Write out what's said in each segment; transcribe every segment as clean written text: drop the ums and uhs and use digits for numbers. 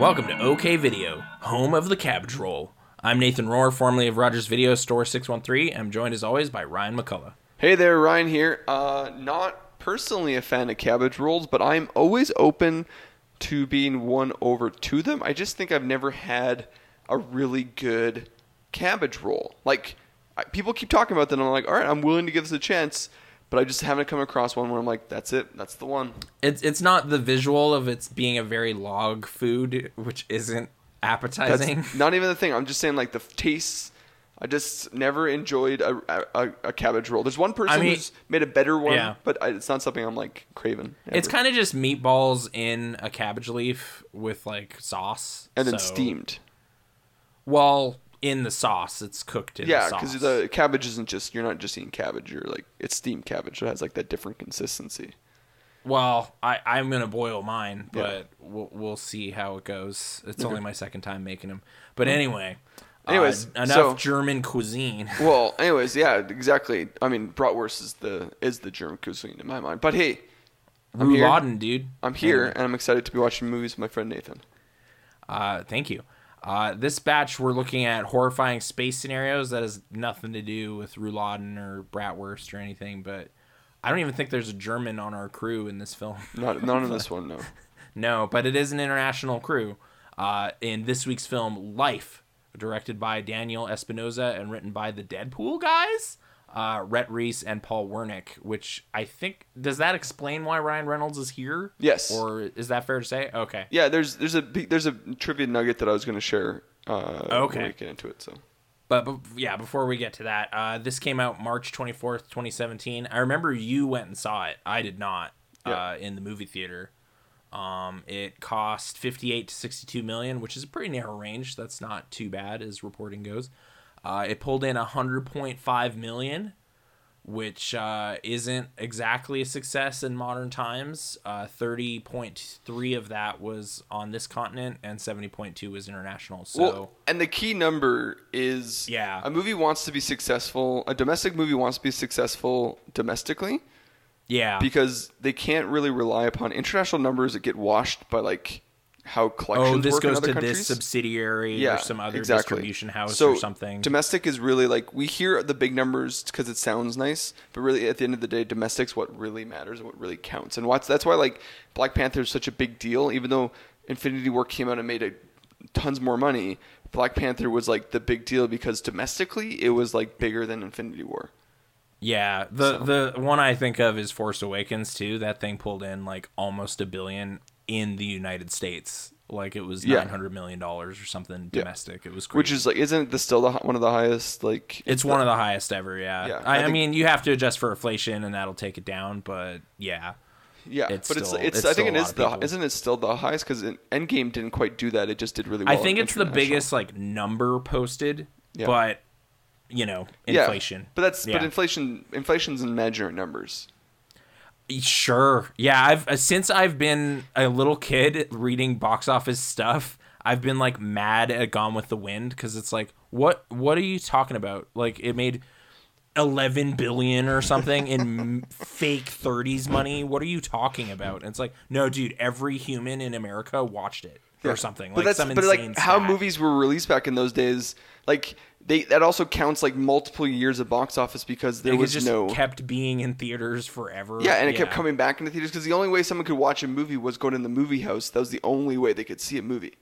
Welcome to OK Video, home of the cabbage roll. I'm Nathan Rohr, formerly of Rogers Video Store 613. I'm joined as always by Ryan McCullough. Hey there, Ryan here. Not personally a fan of cabbage rolls, but I'm always open to being won over to them. I just think I've never had a really good cabbage roll. Like, people keep talking about that, and I'm like, all right, I'm willing to give this a chance. But I just haven't come across one where I'm like, that's it. That's the one. It's not the visual of it's being a very log food, which isn't appetizing. That's not even the thing. I'm just saying, like, the taste. I just never enjoyed a cabbage roll. There's one person who's made a better one, yeah. But it's not something I'm, like, craving. Ever. It's kind of just meatballs in a cabbage leaf with, like, sauce. And then steamed. Well, in the sauce, it's cooked in the sauce. Yeah, because the cabbage isn't just, you're not just eating cabbage, you're like, it's steamed cabbage, so it has like that different consistency. Well, I'm going to boil mine, but we'll see how it goes. It's only my second time making them. But anyways, enough German cuisine. Well, anyways, yeah, exactly. I mean, bratwurst is the German cuisine in my mind. But hey, I'm Rouladen, dude. I'm here, and I'm excited to be watching movies with my friend Nathan. Thank you. This batch, we're looking at horrifying space scenarios. That has nothing to do with rouladen or bratwurst or anything, but I don't even think there's a German on our crew in this film. Not in this one, no. No, but it is an international crew. In this week's film, Life, directed by Daniel Espinosa and written by the Deadpool guys, Rhett Reese and Paul Wernick, which I think, does that explain why Ryan Reynolds is here? Yes. Or is that fair to say? Okay. Yeah, there's a trivia nugget that I was going to share when we get into it. So, but yeah, before we get to that, this came out March 24th, 2017. I remember you went and saw it. I did not in the movie theater. It cost $58 to $62 million, which is a pretty narrow range. That's not too bad as reporting goes. It pulled in $100.5 million, which isn't exactly a success in modern times. 30.3 of that was on this continent, and 70.2 was international. So, well, and the key number is a movie wants to be successful. A domestic movie wants to be successful domestically. Yeah, because they can't really rely upon international numbers that get washed by like how collections work in other countries. Oh, this goes to this subsidiary or some other distribution house or something. Domestic is really like, we hear the big numbers because it sounds nice, but really at the end of the day, domestic's what really matters and what really counts. And that's why like Black Panther is such a big deal. Even though Infinity War came out and made tons more money, Black Panther was like the big deal because domestically it was like bigger than Infinity War. Yeah, the one I think of is Force Awakens too. That thing pulled in like almost $1 billion in the United States. Like it was $900 million or something domestic. Yeah. It was crazy. Which is like, isn't this still one of the highest? Like it's one of the highest ever. Yeah. I mean, you have to adjust for inflation and that'll take it down. But yeah. It's I think it is isn't it still the highest? Because Endgame didn't quite do that. It just did really well. I think it's the biggest like number posted, but. You know, inflation. Yeah, but inflation's in measuring numbers. Sure. Yeah, I've since I've been a little kid reading box office stuff, I've been like mad at Gone with the Wind because it's like, what are you talking about? Like it made $11 billion or something in fake 30s money. What are you talking about? And it's like, no, dude, every human in America watched it or something. But like that's some insane stat. How movies were released back in those days, like. That also counts like multiple years of box office because there was just kept being in theaters forever. Yeah, and it kept coming back into theaters because the only way someone could watch a movie was going to the movie house. That was the only way they could see a movie.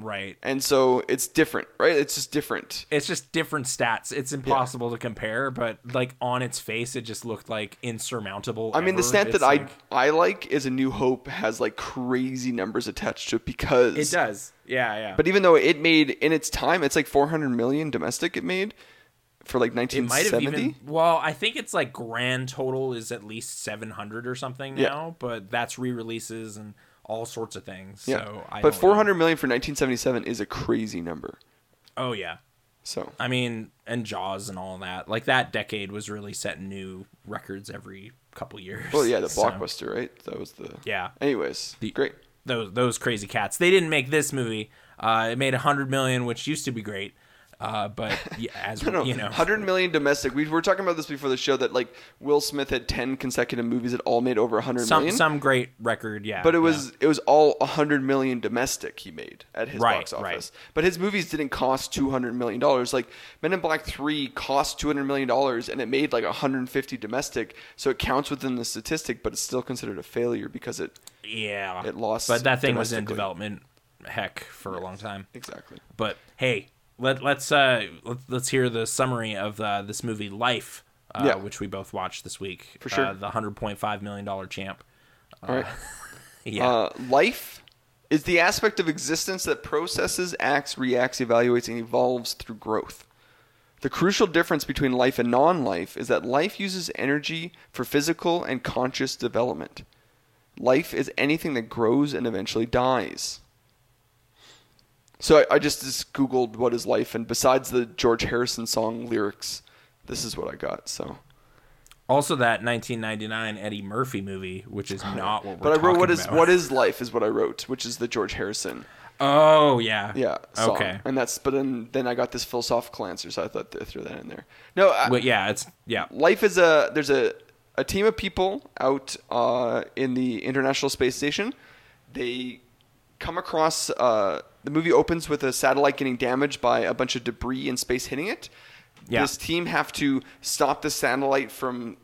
Right. And so it's different, right? It's just different. It's just different stats. It's impossible to compare, but like on its face, it just looked like insurmountable. I mean, the stat that I like is A New Hope has like crazy numbers attached to it because it does. Yeah, yeah. But even though it made in its time, it's like 400 million domestic it made for like 1970. It might have even, well, I think it's like grand total is at least 700 or something now, but that's re-releases and all sorts of things. Yeah. So but 400 million for 1977 is a crazy number. Oh, yeah. So I mean, and Jaws and all that. Like that decade was really setting new records every couple years. Well, yeah, the blockbuster, right? That was the... Yeah. Anyways, great. Those crazy cats. They didn't make this movie. It made $100 million, which used to be great. But yeah, as you know, 100 million domestic. We were talking about this before the show that like Will Smith had 10 consecutive movies that all made over 100 million. Some great record, yeah. But it was all 100 million domestic he made at his box office. Right. But his movies didn't cost $200 million. Like Men in Black 3 cost $200 million and it made like 150 domestic. So it counts within the statistic, but it's still considered a failure because it lost. But that thing was in development heck for a long time. Exactly. But hey, let's hear the summary of this movie Life, which we both watched this week. For sure. The $100.5 million champ. All right. Yeah. Life is the aspect of existence that processes, acts, reacts, evaluates, and evolves through growth. The crucial difference between life and non-life is that life uses energy for physical and conscious development. Life is anything that grows and eventually dies. So I just Googled what is life, and besides the George Harrison song lyrics, this is what I got. So, also that 1999 Eddie Murphy movie, which is not what we're talking about. But I wrote what is life is what I wrote, which is the George Harrison. Oh yeah. Song. Okay, and that's but then I got this philosophical answer, so I thought I threw that in there. No, Life is there's a team of people out in the International Space Station. They come across. The movie opens with a satellite getting damaged by a bunch of debris in space hitting it. Yeah. This team have to stop the satellite from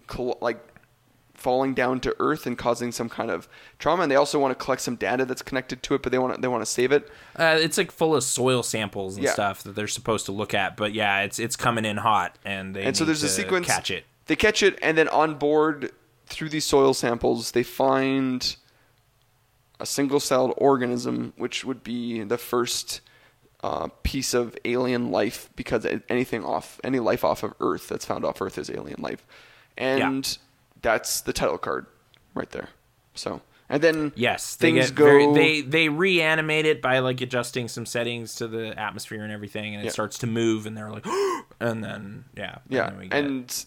falling down to Earth and causing some kind of trauma. And they also want to collect some data that's connected to it, but they want to save it. It's like full of soil samples and stuff that they're supposed to look at. But yeah, it's coming in hot, and they need to catch it. They catch it, and then on board through these soil samples, they find a single-celled organism, which would be the first piece of alien life, because any life off of Earth that's found off Earth is alien life, and that's the title card right there. So, and then they reanimate it by like adjusting some settings to the atmosphere and everything, and it starts to move, and they're like, and then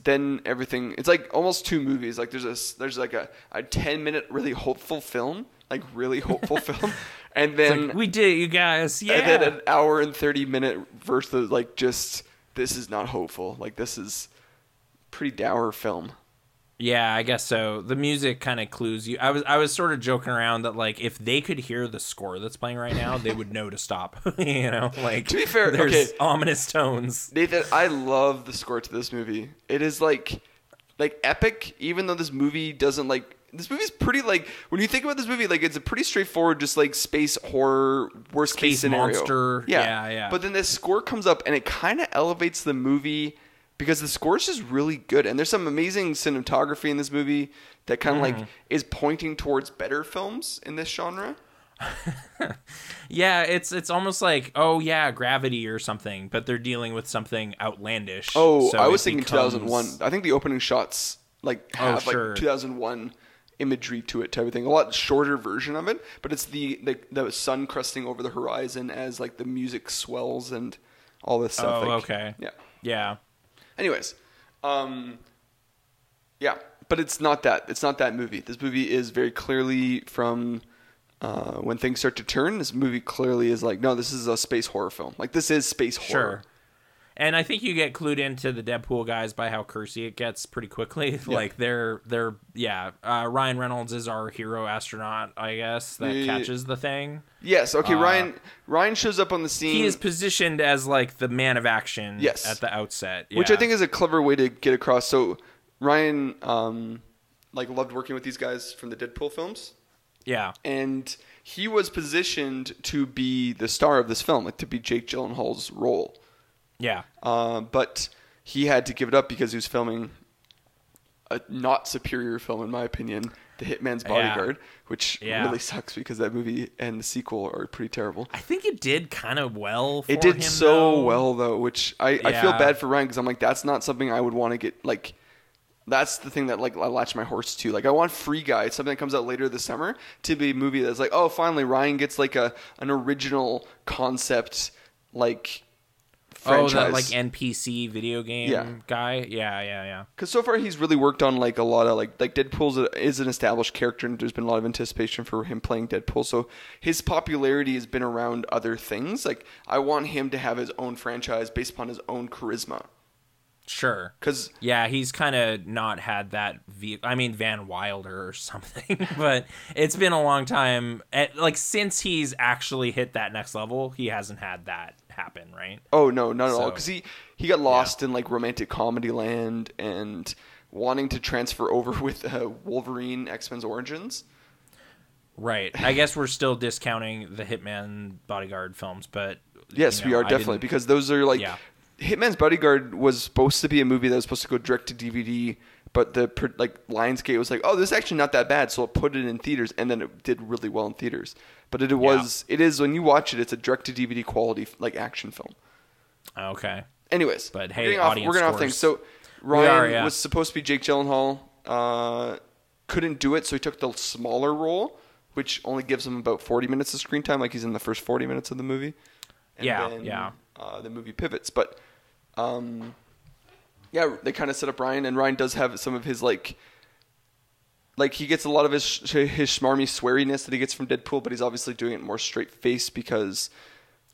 then everything. It's like almost two movies. Like there's a 10-minute really hopeful film. And then we did, you guys. Yeah. And then an hour and 30-minute versus this is not hopeful. Like this is pretty dour film. Yeah, I guess so. The music kind of clues you. I was sort of joking around that like if they could hear the score that's playing right now, they would know to stop. You know, like to be fair, there's ominous tones. Nathan, I love the score to this movie. It is like epic, even though this movie doesn't like. This movie's pretty, when you think about this movie, it's a pretty straightforward, just, space horror, worst-case scenario. Space monster. Yeah. But then this score comes up, and it kind of elevates the movie because the score is just really good. And there's some amazing cinematography in this movie that kind of, is pointing towards better films in this genre. Yeah, it's almost like, oh, yeah, Gravity or something, but they're dealing with something outlandish. Oh, so I was thinking 2001. I think the opening shots, have, 2001... imagery to it, type of thing. A lot shorter version of it, but it's the sun cresting over the horizon as the music swells and all this stuff. Oh, okay. Yeah. Anyways, but it's not that. It's not that movie. This movie is very clearly from when things start to turn. This movie clearly is no, this is a space horror film. This is space horror. Sure. And I think you get clued into the Deadpool guys by how cursy it gets pretty quickly. Yeah. Ryan Reynolds is our hero astronaut, I guess, that catches the thing. Yes. Okay. Ryan shows up on the scene. He is positioned as the man of action. Yes. At the outset, which I think is a clever way to get across. So Ryan, loved working with these guys from the Deadpool films. Yeah. And he was positioned to be the star of this film, to be Jake Gyllenhaal's role. Yeah. But he had to give it up because he was filming a not superior film, in my opinion, The Hitman's Bodyguard, which really sucks because that movie and the sequel are pretty terrible. I think it did kind of well for him, though. It did so well, though, which I feel bad for Ryan because I'm that's not something I would want to get, that's the thing that I latch my horse to. I want Free Guy, something that comes out later this summer, to be a movie that's oh, finally Ryan gets an original concept franchise. Oh, that like NPC video game guy? Yeah. Because so far he's really worked on like a lot of like Deadpool is an established character, and there's been a lot of anticipation for him playing Deadpool. So his popularity has been around other things. Like I want him to have his own franchise based upon his own charisma. Sure. Because he's kind of not had that Van Wilder or something, but it's been a long time. Like since he's actually hit that next level, he hasn't had that happen, right? Oh no, not at all. Because he got lost in like romantic comedy land and wanting to transfer over with Wolverine X-Men's Origins. Right. I guess we're still discounting the Hitman Bodyguard films, but yes, we are definitely, because those are like. Yeah. Hitman's Bodyguard was supposed to be a movie that was supposed to go direct to DVD, but the Lionsgate was like, "Oh, this is actually not that bad," so it put it in theaters, and then it did really well in theaters. But it is when you watch it, it's a direct to DVD quality like action film. Okay. Anyways, but hey, we're getting off things. So Ryan was supposed to be Jake Gyllenhaal, couldn't do it, so he took the smaller role, which only gives him about 40 minutes of screen time. Like he's in the first 40 minutes of the movie. And then the movie pivots, but. They kind of set up Ryan, and Ryan does have some of his like he gets a lot of his schmarmy sweariness that he gets from Deadpool, but he's obviously doing it more straight face because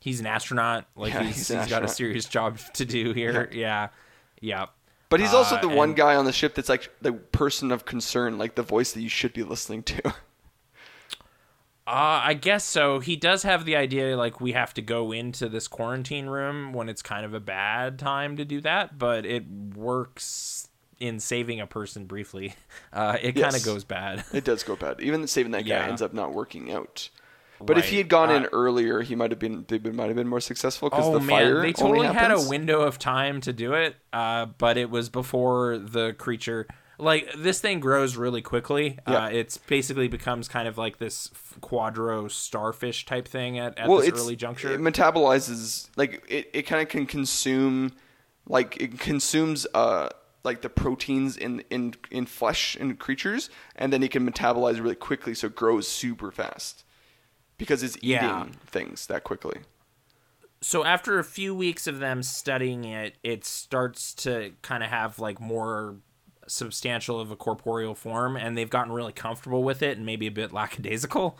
he's an astronaut. Like he's got a serious job to do here. Yeah. But he's also the one guy on the ship that's like the person of concern, like the voice that you should be listening to. I guess so. He does have the idea, like, we have to go into this quarantine room when it's kind of a bad time to do that, but it works in saving a person briefly. It kind of goes bad. It does go bad. Even saving that guy ends up not working out. But if he had gone in earlier, he might have been more successful because the fire. They totally had a window of time to do it, but it was before the creature. Like, this thing grows really quickly. Yeah. It's basically becomes kind of like this quadro starfish type thing at this early juncture. It metabolizes, like, it kind of can consume, like, it consumes, like, the proteins in flesh and creatures, and then it can metabolize really quickly, so it grows super fast. Because it's eating things that quickly. So after a few weeks of them studying it, it starts to kind of have, like, more substantial of a corporeal form, and they've gotten really comfortable with it and maybe a bit lackadaisical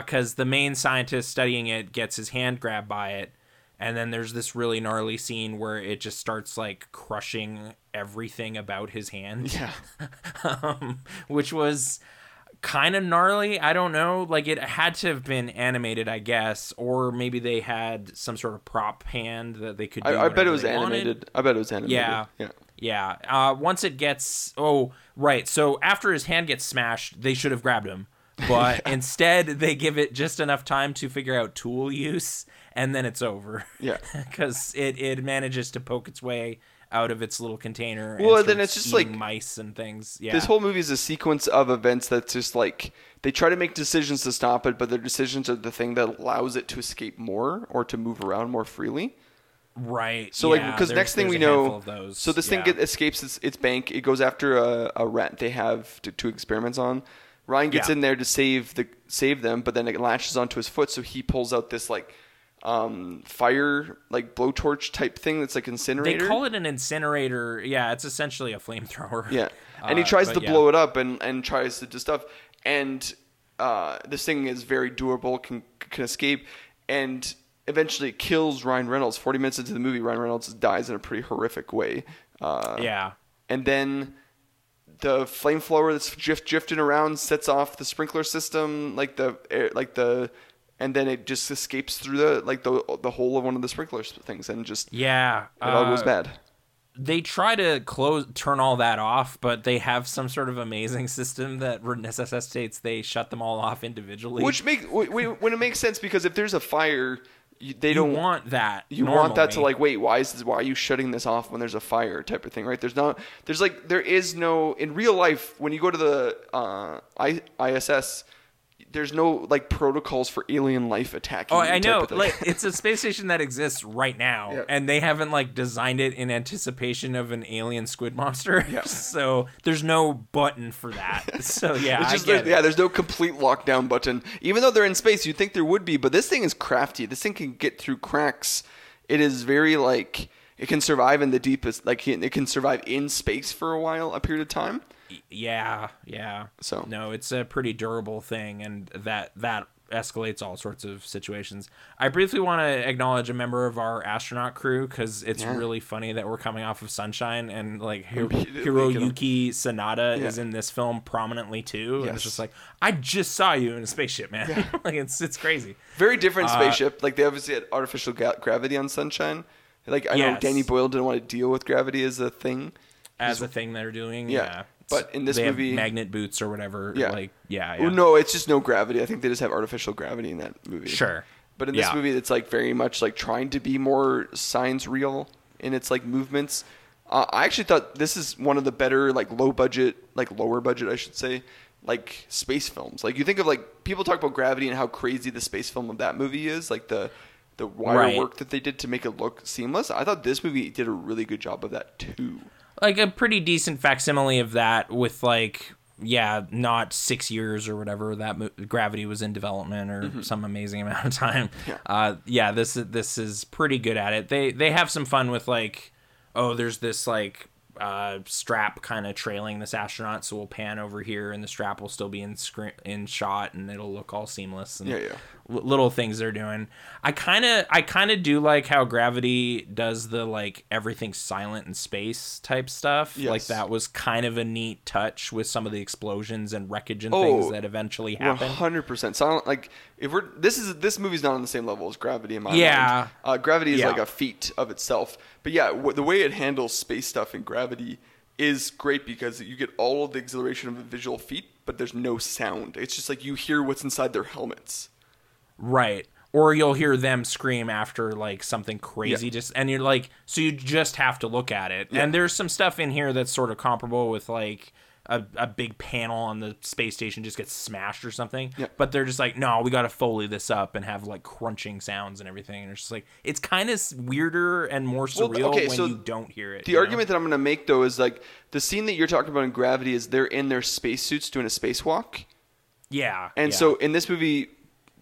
because the main scientist studying it gets his hand grabbed by it, and then there's this really gnarly scene where it just starts like crushing everything about his hand, which was kind of gnarly. I don't know, like it had to have been animated, I guess, or maybe they had some sort of prop hand that they could do. I bet it was animated. Yeah. Once it gets... Oh, right. So after his hand gets smashed, they should have grabbed him. But instead, they give it just enough time to figure out tool use, and then it's over. Yeah. Because it manages to poke its way out of its little container. Well, and then it's just like... mice and things. Yeah. This whole movie is a sequence of events that's just like... They try to make decisions to stop it, but their decisions are the thing that allows it to escape more or to move around more freely. Right. So like, because next thing we know, so this thing escapes its bank. It goes after a rat they have two experiments on. Ryan gets in there to save them, but then it latches onto his foot. So he pulls out this like fire, like blowtorch type thing that's like incinerator. They call it an incinerator. Yeah, it's essentially a flamethrower. Yeah, and he tries to blow it up and tries to do stuff. And this thing is very doable, can escape, and eventually kills Ryan Reynolds. 40 minutes into the movie, Ryan Reynolds dies in a pretty horrific way. And then the flamethrower that's drifting around sets off the sprinkler system, and then it just escapes through the hole of one of the sprinkler things, and just it all goes bad. They try to turn all that off, but they have some sort of amazing system that necessitates they shut them all off individually. Which when it makes sense, because if there's a fire, they don't want that. You normally want that to like, wait, why are you shutting this off when there's a fire type of thing, right? There is no in real life when you go to the ISS. There's no like protocols for alien life attacking. Oh, I know. Like it's a space station that exists right now, and they haven't like designed it in anticipation of an alien squid monster. Yeah. So there's no button for that. So there's no complete lockdown button. Even though they're in space, you'd think there would be, but this thing is crafty. This thing can get through cracks It is very like it can survive in the deepest, like it can survive in space for a while, a period of time. Yeah, yeah. So no, it's a pretty durable thing, and that escalates all sorts of situations. I briefly want to acknowledge a member of our astronaut crew because it's really funny that we're coming off of Sunshine, and like Hiroyuki Sonata is in this film prominently too. Yes. And it's just like, I just saw you in a spaceship, man. Yeah. Like it's crazy. Very different spaceship. Like they obviously had artificial gravity on Sunshine. Like I know Danny Boyle didn't want to deal with gravity as a thing. As a thing they're doing. Yeah. But in this movie, have magnet boots or whatever. Yeah. Like, yeah. Well, no, it's just no gravity. I think they just have artificial gravity in that movie. Sure. But in this movie, it's like very much like trying to be more science real in its like movements. I actually thought this is one of the better like low budget, like lower budget, I should say, like space films. Like you think of like people talk about gravity and how crazy the space film of that movie is, like the wire work that they did to make it look seamless. I thought this movie did a really good job of that too. Like a pretty decent facsimile of that with like, not 6 years or whatever that Gravity was in development or some amazing amount of time. Yeah. This is pretty good at it. They have some fun with like, oh, there's this like strap kind of trailing this astronaut. So we'll pan over here and the strap will still be in shot and it'll look all seamless. And little things they're doing. I kind of do like how Gravity does the like everything silent in space type stuff. Yes. Like that was kind of a neat touch with some of the explosions and wreckage and things that eventually happen. 100% silent. Like if this movie's not on the same level as Gravity in my mind. Gravity is like a feat of itself. But the way it handles space stuff in Gravity is great because you get all of the exhilaration of a visual feat, but there's no sound. It's just like you hear what's inside their helmets. Right. Or you'll hear them scream after like something crazy and you're like, so you just have to look at it. Yeah. And there's some stuff in here that's sort of comparable with like a big panel on the space station just gets smashed or something. Yeah. But they're just like, no, we got to Foley this up and have like crunching sounds and everything. And it's just like, it's kind of weirder and more surreal when you don't hear it. The argument that I'm going to make though is like the scene that you're talking about in Gravity is they're in their spacesuits doing a spacewalk. Yeah. And so in this movie,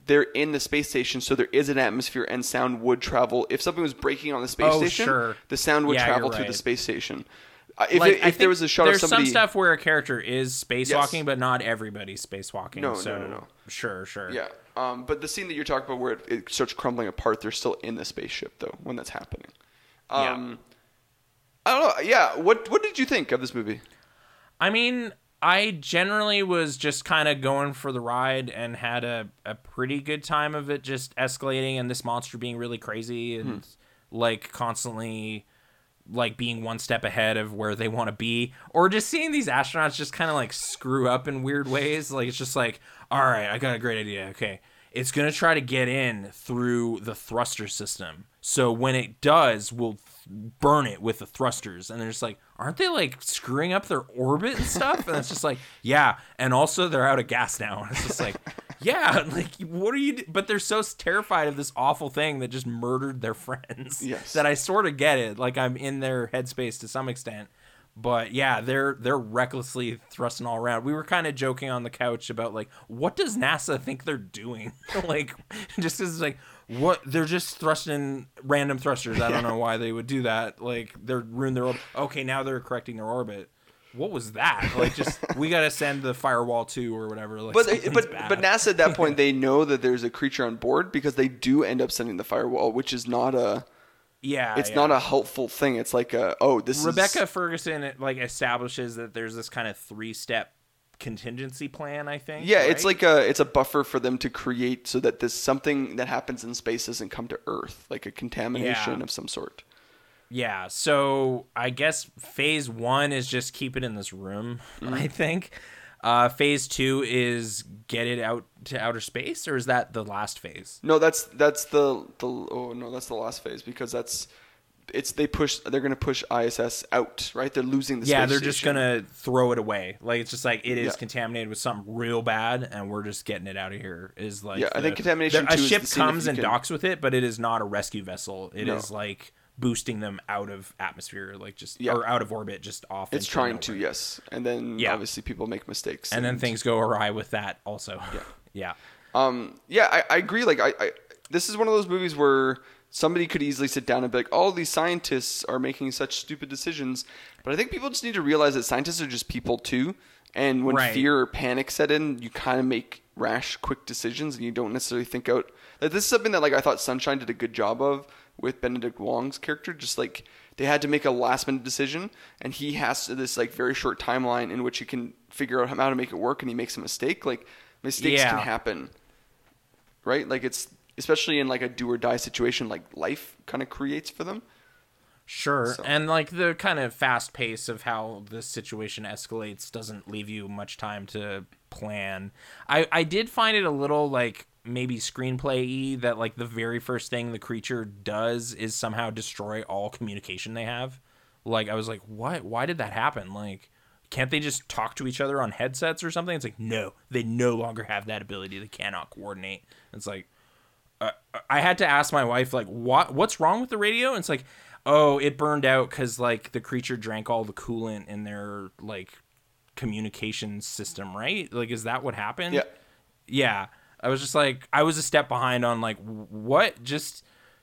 they're in the space station, so there is an atmosphere and sound would travel. If something was breaking on the space station, the sound would travel through the space station. If there was a shot of somebody... There's some stuff where a character is spacewalking, but not everybody's spacewalking. No. Sure. Yeah, but the scene that you're talking about where it starts crumbling apart, they're still in the spaceship, though, when that's happening. I don't know. Yeah, what did you think of this movie? I mean... I generally was just kind of going for the ride and had a pretty good time of it just escalating and this monster being really crazy and like constantly like being one step ahead of where they want to be, or just seeing these astronauts just kind of like screw up in weird ways. Like it's just like, all right, I got a great idea. Okay. It's going to try to get in through the thruster system. So when it does, we'll burn it with the thrusters. And they're just like, aren't they like screwing up their orbit and stuff? And it's just like, and also they're out of gas now. And it's just like, like what are you but they're so terrified of this awful thing that just murdered their friends that I sort of get it. Like I'm in their headspace to some extent. But they're recklessly thrusting all around. We were kind of joking on the couch about like, what does NASA think they're doing? Like, just because like, what they're just thrusting random thrusters. I don't know why they would do that. Like, they're ruining their orbit. Okay, now they're correcting their orbit. What was that? Like, just we gotta send the Firewall 2 or whatever. Like, but NASA at that point they know that there's a creature on board because they do end up sending the Firewall, which is not a. It's not a helpful thing. It's like Rebecca Ferguson like establishes that there's this kind of 3-step contingency plan, I think. Yeah, right? It's like it's a buffer for them to create so that this something that happens in space doesn't come to Earth, like a contamination of some sort. Yeah, so I guess phase 1 is just keep it in this room, I think. Phase 2 is get it out to outer space, or is that the last phase? No, that's the last phase because they're going to push ISS out, right? They're losing the space station. Yeah, they're just going to throw it away. Like it's just like it is contaminated with something real bad, and we're just getting it out of here. Is like I think contamination. A ship comes and docks with it, but it is not a rescue vessel. It is like boosting them out of atmosphere, like just or out of orbit, just off. It's trying to, yes, and then obviously people make mistakes, and then things go awry with that also. Yeah, I agree. Like I This is one of those movies where somebody could easily sit down and be like, all these scientists are making such stupid decisions. But I think people just need to realize that scientists are just people too. And when fear or panic set in, you kind of make rash, quick decisions, and you don't necessarily think out. Like, this is something that, like, I thought Sunshine did a good job of with Benedict Wong's character. Just like they had to make a last-minute decision, and he has this like very short timeline in which he can figure out how to make it work, and he makes a mistake. Like, mistakes can happen, right? Like, it's especially in like a do or die situation, like Life kind of creates for them. Sure. So. And like the kind of fast pace of how this situation escalates doesn't leave you much time to plan. I did find it a little like maybe screenplay-y that like the very first thing the creature does is somehow destroy all communication they have. Like, I was like, what? Why did that happen? Like, can't they just talk to each other on headsets or something? It's like, no, they no longer have that ability. They cannot coordinate. It's like, I had to ask my wife, like, what's wrong with the radio? And it's like, oh, it burned out because, like, the creature drank all the coolant in their, like, communication system, right? Like, is that what happened? Yeah. Yeah. I was just like, I was a step behind on, like, what? Just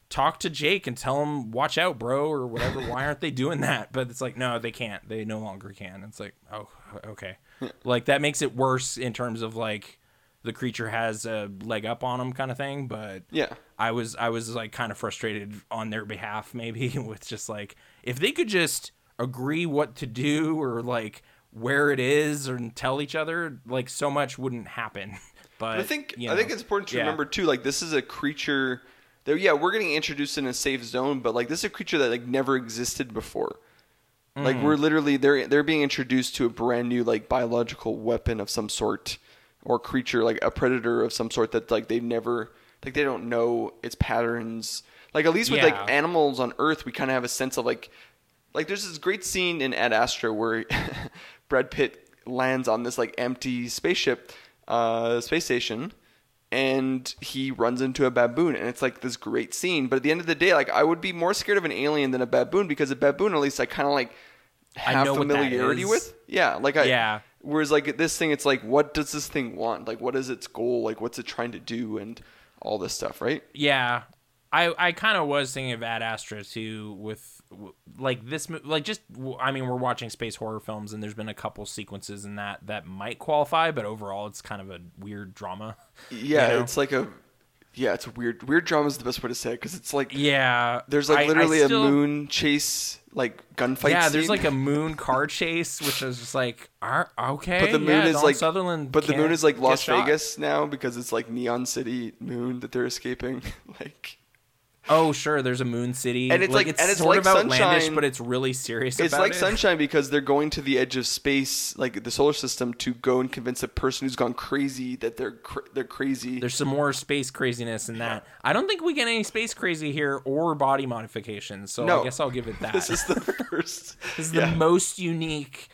talk to Jake and tell him, watch out, bro, or whatever. Why aren't they doing that? But it's like, no, they can't. They no longer can. It's like, oh, okay. Like, that makes it worse in terms of, like, the creature has a leg up on him kind of thing. But yeah, I was like kind of frustrated on their behalf, maybe, with just like, if they could just agree what to do or like where it is or tell each other, like, so much wouldn't happen. But I think it's important to remember too, like, this is a creature that, we're getting introduced in a safe zone, but like, this is a creature that like never existed before. Like, we're literally, they're being introduced to a brand new like biological weapon of some sort. Or creature, like a predator of some sort that like they've never, like, they don't know its patterns. Like, at least with like animals on Earth, we kind of have a sense of like there's this great scene in Ad Astra where Brad Pitt lands on this like empty spaceship, space station, and he runs into a baboon, and it's like this great scene. But at the end of the day, like, I would be more scared of an alien than a baboon, because a baboon, at least I kind of like have familiarity with. Yeah, like Whereas, like, this thing, it's like, what does this thing want? Like, what is its goal? Like, what's it trying to do? And all this stuff, right? Yeah. I kind of was thinking of Ad Astra, too, with, like, this... Like, just... I mean, we're watching space horror films, and there's been a couple sequences in that might qualify, but overall, it's kind of a weird drama. Yeah, you know? It's like a... Yeah, it's a weird... Weird drama is the best way to say it, because it's like... Yeah. There's, like, literally a moon chase... like gunfight scene. There's like a moon car chase, which is just like, okay, but the moon is like Sutherland, but the moon is like Las Vegas now, because it's like Neon City moon that they're escaping. Like, oh sure, there's a moon city, and it's like, it's, and it's sort like of outlandish, Sunshine, but it's really serious. It's about like it. Sunshine, because they're going to the edge of space, like the solar system, to go and convince a person who's gone crazy that they're crazy. There's some more space craziness in that. I don't think we get any space crazy here or body modifications, so no. I guess I'll give it that. This is the first. This is the most unique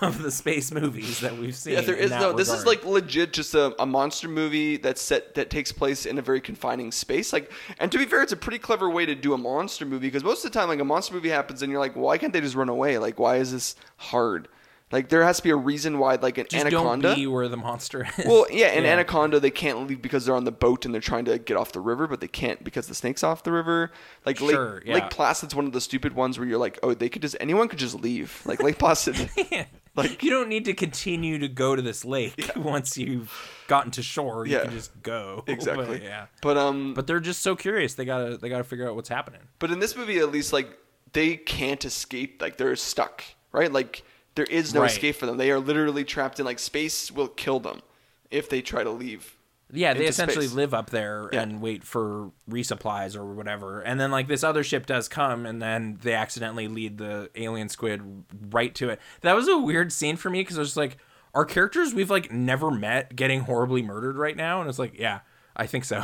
of the space movies that we've seen. Yeah, there is no regard. This is like legit just a monster movie that takes place in a very confining space. Like, and to be fair, it's a pretty clever way to do a monster movie, because most of the time, like, a monster movie happens and you're like, why can't they just run away? Like, why is this hard? Like, there has to be a reason why, like, an just anaconda. Don't be where the monster is. Well, anaconda, they can't leave because they're on the boat and they're trying to get off the river, but they can't because the snake's off the river. Like, sure, Lake Placid's one of the stupid ones where you're like, oh, anyone could just leave. Like, Lake Placid. Like, you don't need to continue to go to this lake once you've gotten to shore. You can just go. Exactly. But they're just so curious. They gotta figure out what's happening. But in this movie, at least, like, they can't escape. Like, they're stuck, right? Like. There is no escape for them. They are literally trapped in, like, space will kill them if they try to leave. Yeah, they essentially live up there and wait for resupplies or whatever. And then, like, this other ship does come, and then they accidentally lead the alien squid right to it. That was a weird scene for me, because I was just like, our characters we've, like, never met getting horribly murdered right now? And it's like, yeah, I think so.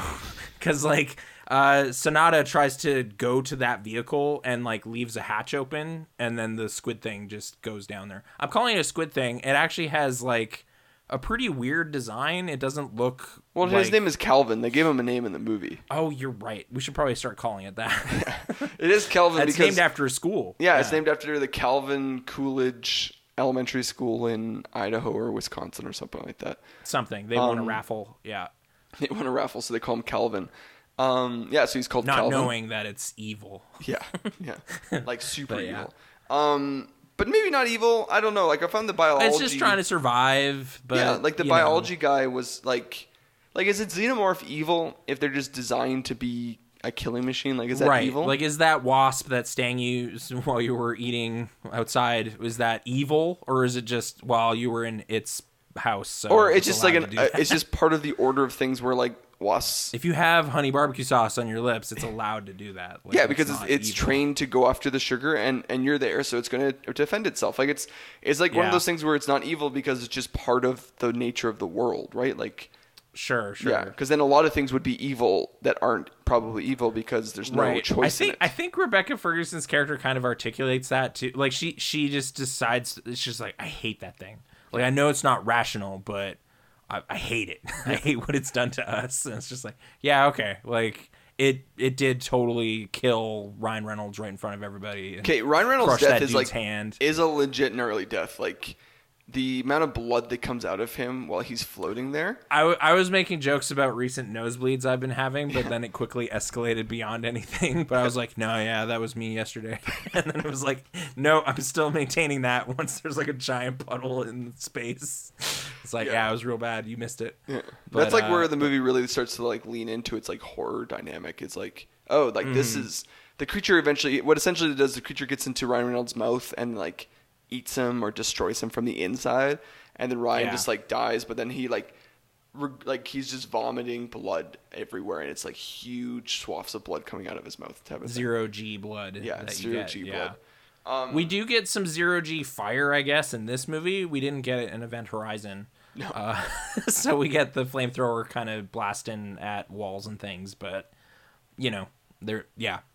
Because, like... Sonata tries to go to that vehicle and, like, leaves a hatch open, and then the squid thing just goes down there. I'm calling it a squid thing. It actually has, like, a pretty weird design. It doesn't look... Well, like... his name is Calvin. They gave him a name in the movie. Oh, you're right. We should probably start calling it that. It is Calvin. It's named after a school. Yeah, it's named after the Calvin Coolidge Elementary School in Idaho or Wisconsin or something like that. Something. They won a raffle. Yeah. They won a raffle, so they call him Calvin. Yeah, so he's called Calvin. Not knowing that it's evil. Yeah, yeah. Like super evil. But maybe not evil. I don't know. Like, I found the biology... It's just trying to survive, but... Yeah, like, the biology guy was, like... Like, is it xenomorph evil if they're just designed to be a killing machine? Like, is that evil? Like, is that wasp that stung you while you were eating outside, was that evil? Or is it just while you were in its house? So or it's just, like, it's just part of the order of things where, like, wasps... If you have honey barbecue sauce on your lips, it's allowed to do that. Like, yeah, because it's trained to go after the sugar, and you're there, so it's going to defend itself. Like, it's like one of those things where it's not evil because it's just part of the nature of the world, right? Like... Sure. Yeah, because then a lot of things would be evil that aren't probably evil because there's no choice in it. I think Rebecca Ferguson's character kind of articulates that too. Like, she just decides, it's just like, I hate that thing. Like, I know it's not rational, but I hate it. I hate what it's done to us. And it's just like, yeah, okay. Like, it did totally kill Ryan Reynolds right in front of everybody. Okay, Ryan Reynolds' death is like hand. Is a legit gnarly death. Like... The amount of blood that comes out of him while he's floating there. I was making jokes about recent nosebleeds I've been having, but then it quickly escalated beyond anything. But I was like, no, yeah, that was me yesterday. And then it was like, no, I'm still maintaining that once there's like a giant puddle in space. It's like, yeah, it was real bad. You missed it. Yeah. But, that's like where the movie really starts to like lean into its like horror dynamic. It's like, oh, like this is the creature eventually. What essentially does, the creature gets into Ryan Reynolds' mouth and like eats him or destroys him from the inside, and then Ryan just like dies, but then he like he's just vomiting blood everywhere, and it's like huge swaths of blood coming out of his mouth. Zero-G blood. Yeah, zero-G blood. Yeah. We do get some zero-G fire, I guess, in this movie. We didn't get it in Event Horizon. No. So we get the flamethrower kind of blasting at walls and things, but, you know,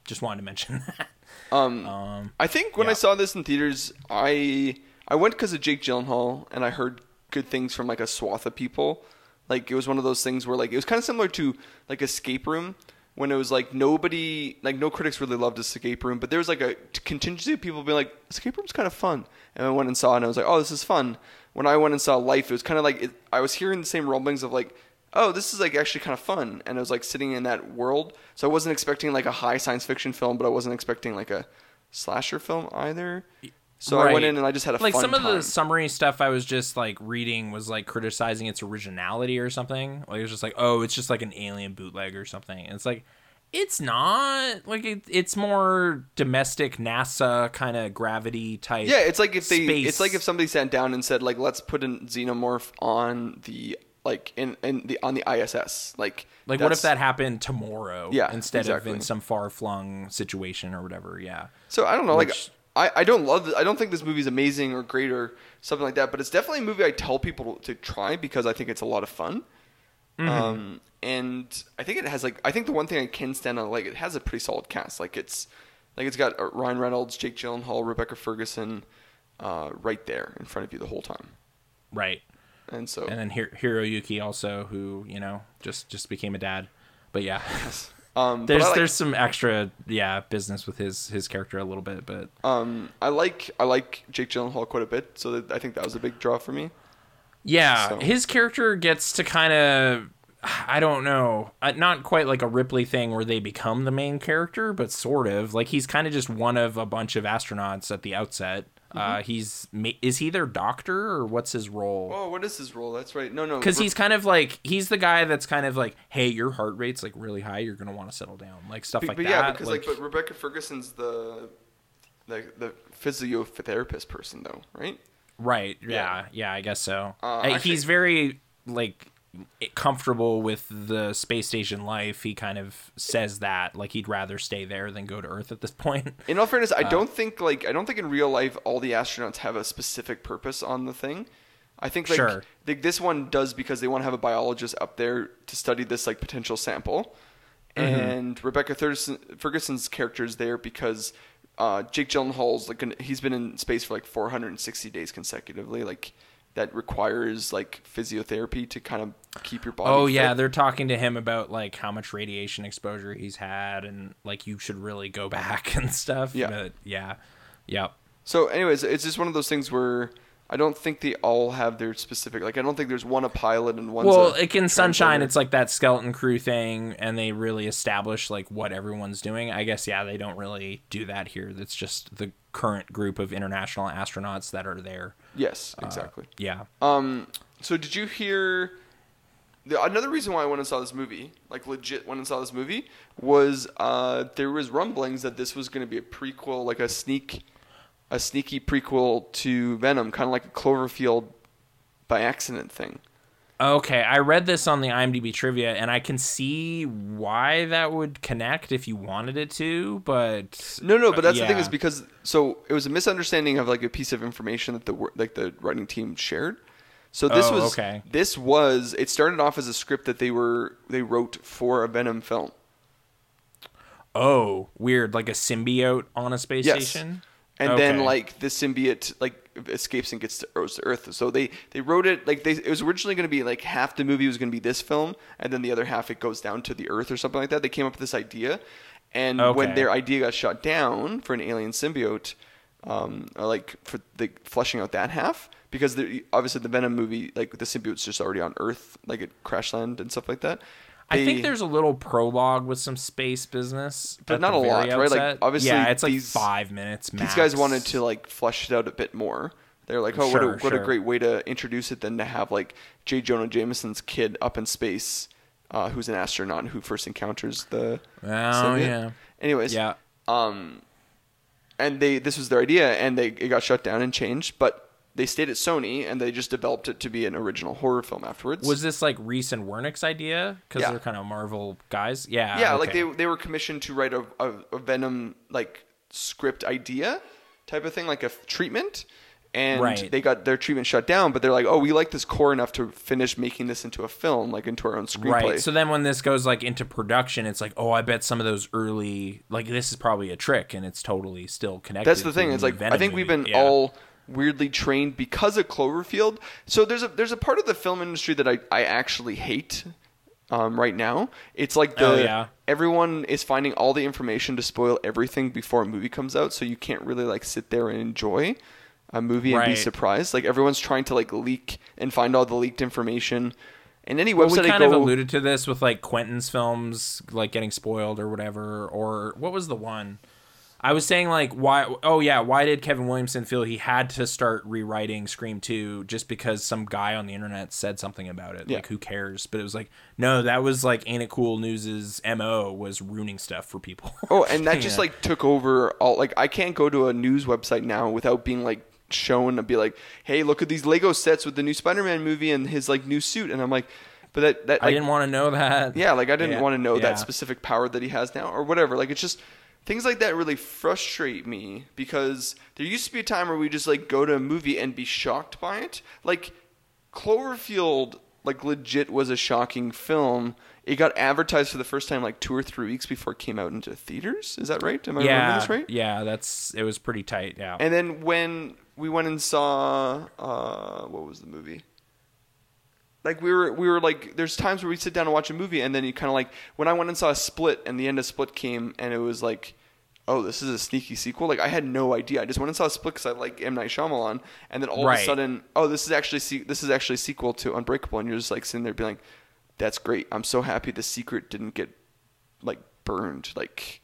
just wanted to mention that. I think when I saw this in theaters, I went because of Jake Gyllenhaal, and I heard good things from like a swath of people. Like, it was one of those things where like it was kind of similar to like Escape Room, when it was like nobody, like no critics really loved Escape Room, but there was like a contingency of people being like, Escape Room's kind of fun. And I went and saw it, and I was like, oh, this is fun. When I went and saw Life, it was kind of like I was hearing the same rumblings of like, oh, this is like actually kind of fun. And I was like sitting in that world. So I wasn't expecting like a high science fiction film, but I wasn't expecting like a slasher film either. So I went in and I just had a fun time. Like some of the summary stuff I was just like reading was like criticizing its originality or something. Like it was just like, oh, it's just like an alien bootleg or something. And it's like, it's not. Like it's more domestic NASA kind of gravity type. Yeah, it's like it's like if somebody sat down and said like, let's put a xenomorph on the like on the ISS, like what if that happened tomorrow? Yeah, instead of in some far flung situation or whatever. Yeah. So I don't know. I don't love. I don't think this movie is amazing or great or something like that. But it's definitely a movie I tell people to try because I think it's a lot of fun. Mm-hmm. And I think it has like, I think the one thing I can stand on, like, it has a pretty solid cast. Like it's got Ryan Reynolds, Jake Gyllenhaal, Rebecca Ferguson, right there in front of you the whole time. Right. And so, and then Hiroyuki also, who, you know, just became a dad, but yeah, there's some extra business with his character a little bit, but I like Jake Gyllenhaal quite a bit, so I think that was a big draw for me. Yeah, so. His character gets to kind of, I don't know, not quite like a Ripley thing where they become the main character, but sort of like he's kind of just one of a bunch of astronauts at the outset. Is he their doctor or what's his role? Oh, what is his role? That's right. No. Because he's kind of like, he's the guy that's kind of like, hey, your heart rate's like really high. You're going to want to settle down. Like stuff like that. Yeah, because but Rebecca Ferguson's the physiotherapist person though, right? Right. Yeah. Yeah, I guess so. He's very like comfortable with the space station life. He kind of says that like he'd rather stay there than go to Earth at this point. In all fairness, I don't think in real life all the astronauts have a specific purpose on the thing. I think like this one does because they want to have a biologist up there to study this like potential sample. Mm-hmm. And Rebecca Ferguson's character is there because Jake Gyllenhaal's like he's been in space for like 460 days consecutively. Like that requires like physiotherapy to kind of keep your body fit. Yeah, they're talking to him about like how much radiation exposure he's had and like you should really go back and stuff. Yeah. But, yeah. So anyways, it's just one of those things where I don't think they all have their specific, like, I don't think there's one a pilot and one's well, like in Sunshine, it's like that skeleton crew thing, and they really establish, like, what everyone's doing. I guess, yeah, they don't really do that here. That's just the current group of international astronauts that are there. Yes, exactly. Yeah. So did you hear... Another reason why I went and saw this movie, like legit went and saw this movie, was there was rumblings that this was going to be a prequel, like a sneaky prequel to Venom, kind of like a Cloverfield by accident thing. Okay, I read this on the IMDb trivia, and I can see why that would connect if you wanted it to, but... No, but that's the thing is because... So it was a misunderstanding of like a piece of information that the writing team shared. So this was it started off as a script that they wrote for a Venom film. Oh, weird. Like a symbiote on a space station? And then like the symbiote like escapes and goes to Earth. So they wrote it like it was originally going to be like half the movie was going to be this film and then the other half it goes down to the Earth or something like that. They came up with this idea and when their idea got shot down for an alien symbiote for the fleshing out that half. Because obviously the Venom movie, like the symbiote's just already on Earth, like it crash landed and stuff like that. I think there's a little prologue with some space business, but not a lot, right? Like obviously, yeah, it's like 5 minutes max. These guys wanted to like flesh it out a bit more. They're like, oh, what a great way to introduce it than to have like J. Jonah Jameson's kid up in space, who's an astronaut who first encounters the. Oh symbiote. Yeah. Anyways. Yeah. And this was their idea, and it got shut down and changed, but. They stayed at Sony, and they just developed it to be an original horror film afterwards. Was this like Reese and Wernick's idea? Because they're kind of Marvel guys. Yeah. Yeah, okay. Like they were commissioned to write a Venom like script idea type of thing, like a treatment. And they got their treatment shut down, but they're like, oh, we like this core enough to finish making this into a film, like into our own screenplay. Right. So then when this goes like into production, it's like, oh, I bet some of those early, like this is probably a trick, and it's totally still connected. That's the thing. It's like Venom I think movie. We've been all weirdly trained because of Cloverfield. So there's a part of the film industry that I actually hate right now. It's like everyone is finding all the information to spoil everything before a movie comes out, so you can't really like sit there and enjoy a movie and be surprised. Like everyone's trying to like leak and find all the leaked information. And any website we kind of alluded to this with like Quentin's films like getting spoiled or whatever, or what was the one? I was saying, like, why did Kevin Williamson feel he had to start rewriting Scream 2 just because some guy on the internet said something about it? Yeah. Like, who cares? But it was like, no, that was, like, Ain't It Cool News' MO was ruining stuff for people. Oh, and that just, like, took over all, like, I can't go to a news website now without being, like, shown and be like, hey, look at these Lego sets with the new Spider-Man movie and his, like, new suit. And I'm like... But that like, I didn't want to know that. Yeah, like, I didn't want to know that specific power that he has now or whatever. Like, it's just... Things like that really frustrate me because there used to be a time where we just like go to a movie and be shocked by it. Like Cloverfield, like legit was a shocking film. It got advertised for the first time like 2 or 3 weeks before it came out into theaters. Is that right? Am I remembering this right? Yeah, it was pretty tight. Yeah. And then when we went and saw what was the movie? Like we were like, there's times where we sit down and watch a movie, and then you kind of like when I went and saw Split, and the end of Split came, and it was like, oh, this is a sneaky sequel. Like I had no idea. I just went and saw Split because I like M. Night Shyamalan, and then all of a sudden, oh, this is actually a sequel to Unbreakable, and you're just like sitting there being like, that's great. I'm so happy the secret didn't get like burned, like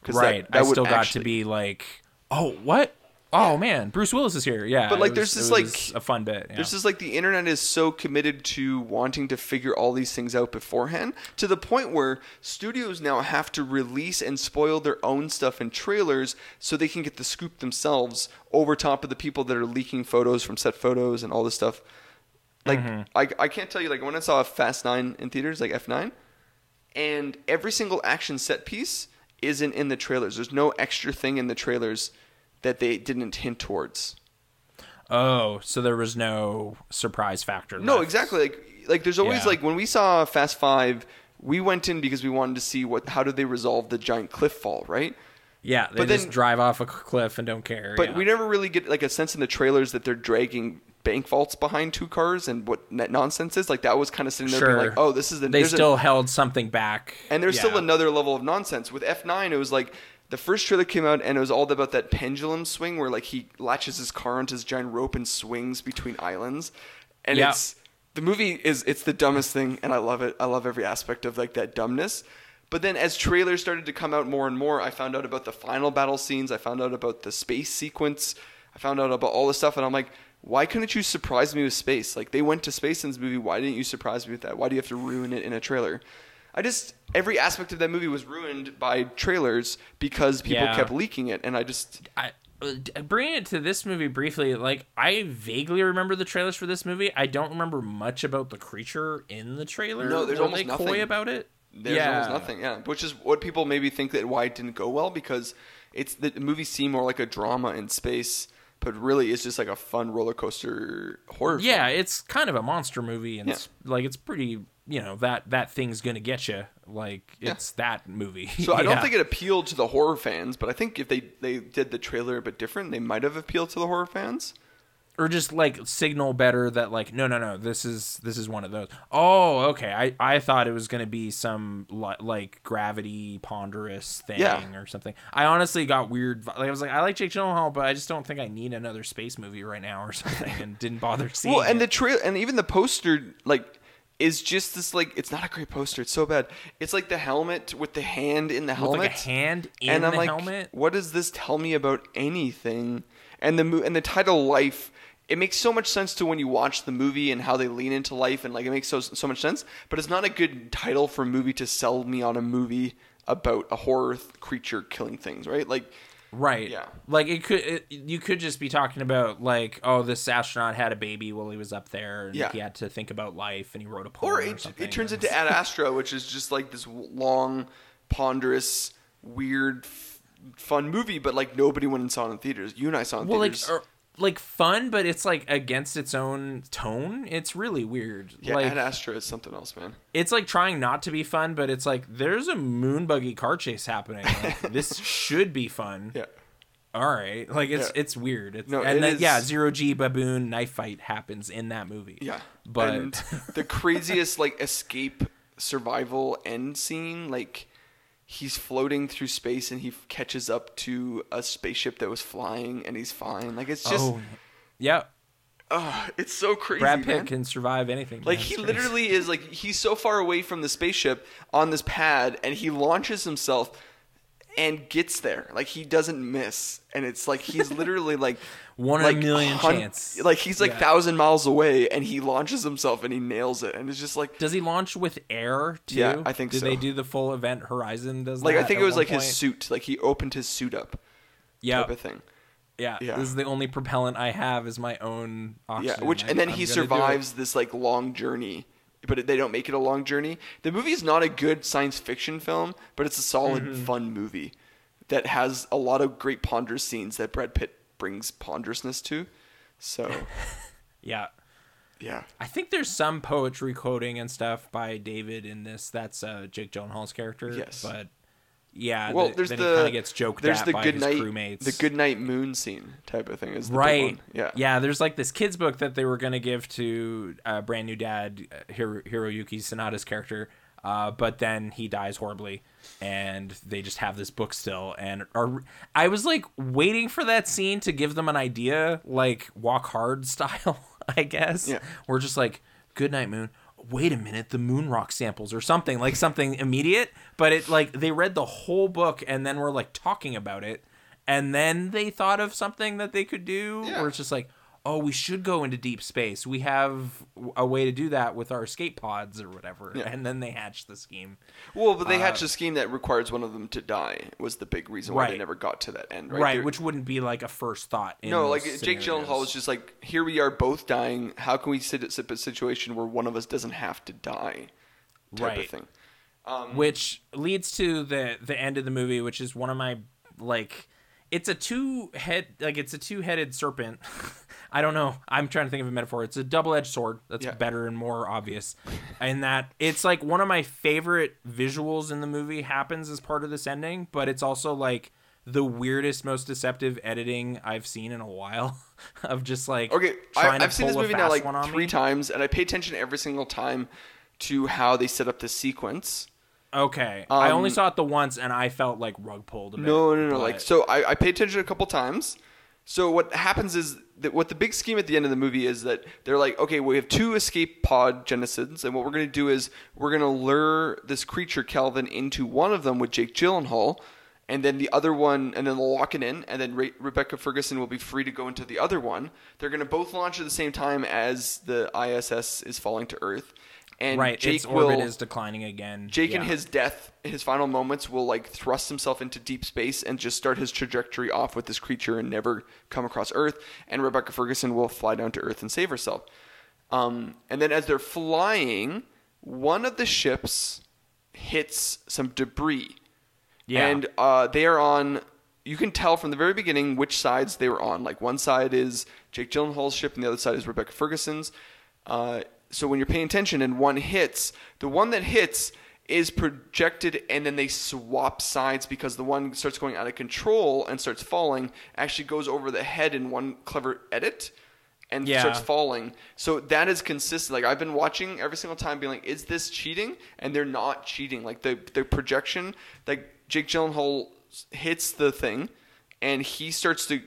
because got to be like, oh, what? Oh man, Bruce Willis is here. Yeah, but like, there's a fun bit. Yeah. There's this like the internet is so committed to wanting to figure all these things out beforehand to the point where studios now have to release and spoil their own stuff in trailers so they can get the scoop themselves over top of the people that are leaking photos from set photos and all this stuff. Like, I can't tell you like when I saw Fast 9 in theaters, like F9, and every single action set piece isn't in the trailers. There's no extra thing in the trailers that they didn't hint towards. Oh, so there was no surprise factor. No, exactly. Like there's always like when we saw Fast 5, we went in because we wanted to see how did they resolve the giant cliff fall, right? Yeah, they just drive off a cliff and don't care. But we never really get like a sense in the trailers that they're dragging bank vaults behind two cars and what that nonsense is. Like that was kind of sitting there being like, oh, this is the... They still held something back. And there's still another level of nonsense. With F9, it was like... The first trailer came out and it was all about that pendulum swing where like he latches his car onto his giant rope and swings between islands. And yeah. The movie is the dumbest thing, and I love it. I love every aspect of like that dumbness. But then as trailers started to come out more and more, I found out about the final battle scenes. I found out about the space sequence. I found out about all this stuff, and I'm like, why couldn't you surprise me with space? Like, they went to space in this movie. Why didn't you surprise me with that? Why do you have to ruin it in a trailer? Every aspect of that movie was ruined by trailers because people kept leaking it. And bringing it to this movie briefly, like, I vaguely remember the trailers for this movie. I don't remember much about the creature in the trailer. No, there's almost nothing. Coy about it? There's almost nothing, which is what people maybe think that why it didn't go well, because the movie seemed more like a drama in space, but really it's just like a fun roller coaster horror film. It's kind of a monster movie, and it's, like, it's pretty... You know, that thing's going to get you. Like, it's that movie. So I don't think it appealed to the horror fans, but I think if they did the trailer a bit different, they might have appealed to the horror fans. Or just, like, signal better that, like, no, this is one of those. Oh, okay, I thought it was going to be some, like, gravity ponderous thing or something. I honestly got weird. Like, I was like, I like Jake Gyllenhaal, but I just don't think I need another space movie right now or something, and didn't bother seeing it. Well, and the trailer, and even the poster, like... is just this, like, it's not a great poster. It's so bad. It's like the helmet with the hand in the helmet. With like a hand in the helmet. And I'm like, what does this tell me about anything? And the title Life, it makes so much sense to when you watch the movie and how they lean into life, and like it makes so much sense. But it's not a good title for a movie to sell me on a movie about a horror creature killing things, right? Like. Right. Yeah. Like you could just be talking about like, oh, this astronaut had a baby while he was up there, and he had to think about life, and he wrote a poem. Or it turns into Ad Astra, which is just like this long, ponderous, weird, fun movie, but like nobody went and saw it in theaters. You and I saw it in theaters. Like fun, but it's like against its own tone. It's really weird. Yeah, like, Ad Astra is something else, man. It's like trying not to be fun, but it's like there's a moon buggy car chase happening. Like, this should be fun. Yeah. All right. Like it's weird. It's, no, and it then, is... yeah, zero G baboon knife fight happens in that movie. Yeah. But and the craziest like escape survival end scene, like he's floating through space and he catches up to a spaceship that was flying and he's fine. Like, it's just... Oh, yeah. It's so crazy, Brad Pitt can survive anything. Like, he literally is, like, he's so far away from the spaceship on this pad, and he launches himself and gets there. Like, he doesn't miss. And it's like, he's literally, like... one in a million chance. Like, he's, like, 1,000 miles away, and he launches himself, and he nails it. And it's just, like... Does he launch with air, too? Yeah, I think so. Did they do the full event Horizon? Does like, I think it was, like, his suit. Like, he opened his suit up. Yeah. Type of thing. Yeah. This is the only propellant I have is my own oxygen. Yeah, and then he survives this, like, long journey. But they don't make it a long journey. The movie is not a good science fiction film, but it's a solid, fun movie that has a lot of great ponderous scenes that Brad Pitt brings ponderousness to. So, yeah. I think there's some poetry quoting and stuff by David in this. That's Jake Gyllenhaal's character. Yes, but yeah. Well, he kind of gets joked at by his crewmates. The Goodnight Moon scene type of thing is the right. Big one. Yeah, yeah. There's like this kids book that they were gonna give to brand new dad Hiroyuki Sonata's character, but then he dies horribly, and they just have this book still. And I was like waiting for that scene to give them an idea, like Walk Hard style, I guess. Yeah. We're just like, Goodnight Moon. Wait a minute, the moon rock samples or something, like something immediate, but it like they read the whole book and then were like talking about it, and then they thought of something that they could do where it's just like, oh, we should go into deep space. We have a way to do that with our escape pods or whatever. Yeah. And then they hatched the scheme. Well, but they hatched a scheme that requires one of them to die was the big reason why they never got to that end. Right. Right. Which wouldn't be like a first thought. No, like Jake Gyllenhaal is just like, here we are both dying. How can we sit a situation where one of us doesn't have to die? Type of thing. Which leads to the end of the movie, which is one of my like, it's a two-headed serpent. I don't know. I'm trying to think of a metaphor. It's a double-edged sword. That's better and more obvious. And that it's like one of my favorite visuals in the movie happens as part of this ending, but it's also like the weirdest, most deceptive editing I've seen in a while of just like, okay, I've seen this movie now like three times, and I pay attention every single time to how they set up the sequence. Okay. I only saw it the once, and I felt like rug pulled a bit. No. But... I paid attention a couple times. So what happens is that what the big scheme at the end of the movie is that they're like, okay, we have two escape pod genocides, and what we're going to do is we're going to lure this creature Calvin into one of them with Jake Gyllenhaal, and then the other one, and then lock it in, and then Rebecca Ferguson will be free to go into the other one. They're going to both launch at the same time as the ISS is falling to Earth. And right, Jake its orbit is declining again. Jake in his death, his final moments, will like thrust himself into deep space and just start his trajectory off with this creature and never come across Earth. And Rebecca Ferguson will fly down to Earth and save herself. And then as they're flying, one of the ships hits some debris. Yeah. And they are on... You can tell from the very beginning which sides they were on. Like one side is Jake Gyllenhaal's ship and the other side is Rebecca Ferguson's. So when you're paying attention and one hits, the one that hits is projected and then they swap sides because the one starts going out of control and starts falling, actually goes over the head in one clever edit and starts falling. So that is consistent. Like I've been watching every single time being like, is this cheating? And they're not cheating. Like the projection, like Jake Gyllenhaal hits the thing and he starts to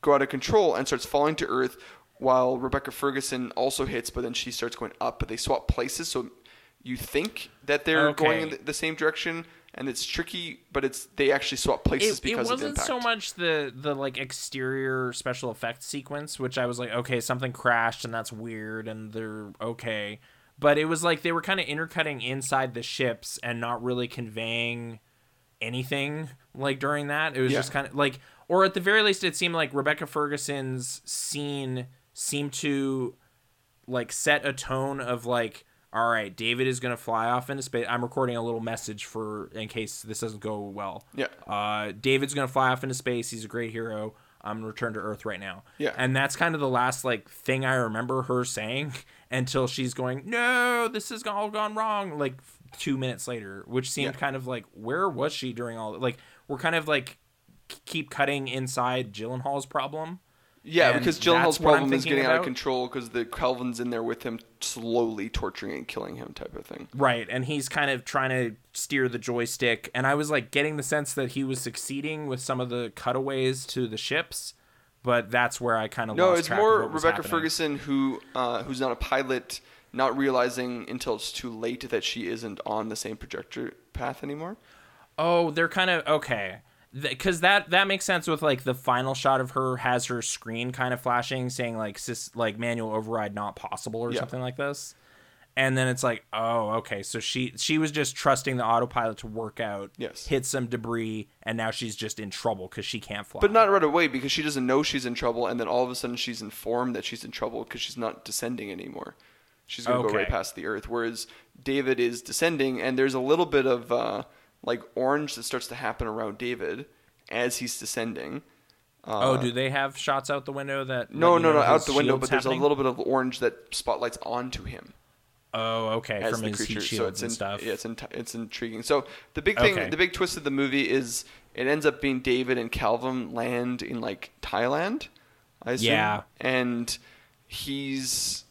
go out of control and starts falling to Earth, while Rebecca Ferguson also hits, but then she starts going up, but they swap places, so you think that they're going in the same direction, and it's tricky, but they actually swap places because of the impact. It wasn't so much the like exterior special effects sequence, which I was like, okay, something crashed, and that's weird, and they're okay. But it was like they were kind of intercutting inside the ships and not really conveying anything like during that. It was just kind of like, or at the very least, it seemed like Rebecca Ferguson's scene seem to like set a tone of like, all right, David is gonna fly off into space. I'm recording a little message for in case this doesn't go well. Yeah. David's gonna fly off into space. He's a great hero. I'm gonna return to Earth right now. Yeah. And that's kind of the last like thing I remember her saying until she's going, no, this has all gone wrong. Like 2 minutes later, which seemed kind of like, where was she during all? Like we're kind of like keep cutting inside Gyllenhaal's problem. Yeah, and because Gyllenhaal's problem is getting out of control because the Calvin's in there with him slowly torturing and killing him type of thing. Right, and he's kind of trying to steer the joystick. And I was like getting the sense that he was succeeding with some of the cutaways to the ships, but that's where I kind of lost track of what was happening. No, it's more Rebecca Ferguson who's not a pilot, not realizing until it's too late that she isn't on the same trajectory path anymore. Oh, they're kind of... Okay. Because that makes sense with, like, the final shot of her has her screen kind of flashing, saying, like, manual override not possible or something like this. And then it's like, oh, okay. So she was just trusting the autopilot to work out, hit some debris, and now she's just in trouble because she can't fly. But not right away because she doesn't know she's in trouble, and then all of a sudden she's informed that she's in trouble because she's not descending anymore. She's going to go right past the Earth, whereas David is descending, and there's a little bit of... like orange that starts to happen around David as he's descending. Do they have shots out the window that? No, out the window. But there's a little bit of orange that spotlights onto him. Oh, okay. From his heat shields and stuff. Yeah, it's intriguing. So the big thing, the big twist of the movie is it ends up being David and Calvin land in like Thailand, I assume. Yeah, and he's.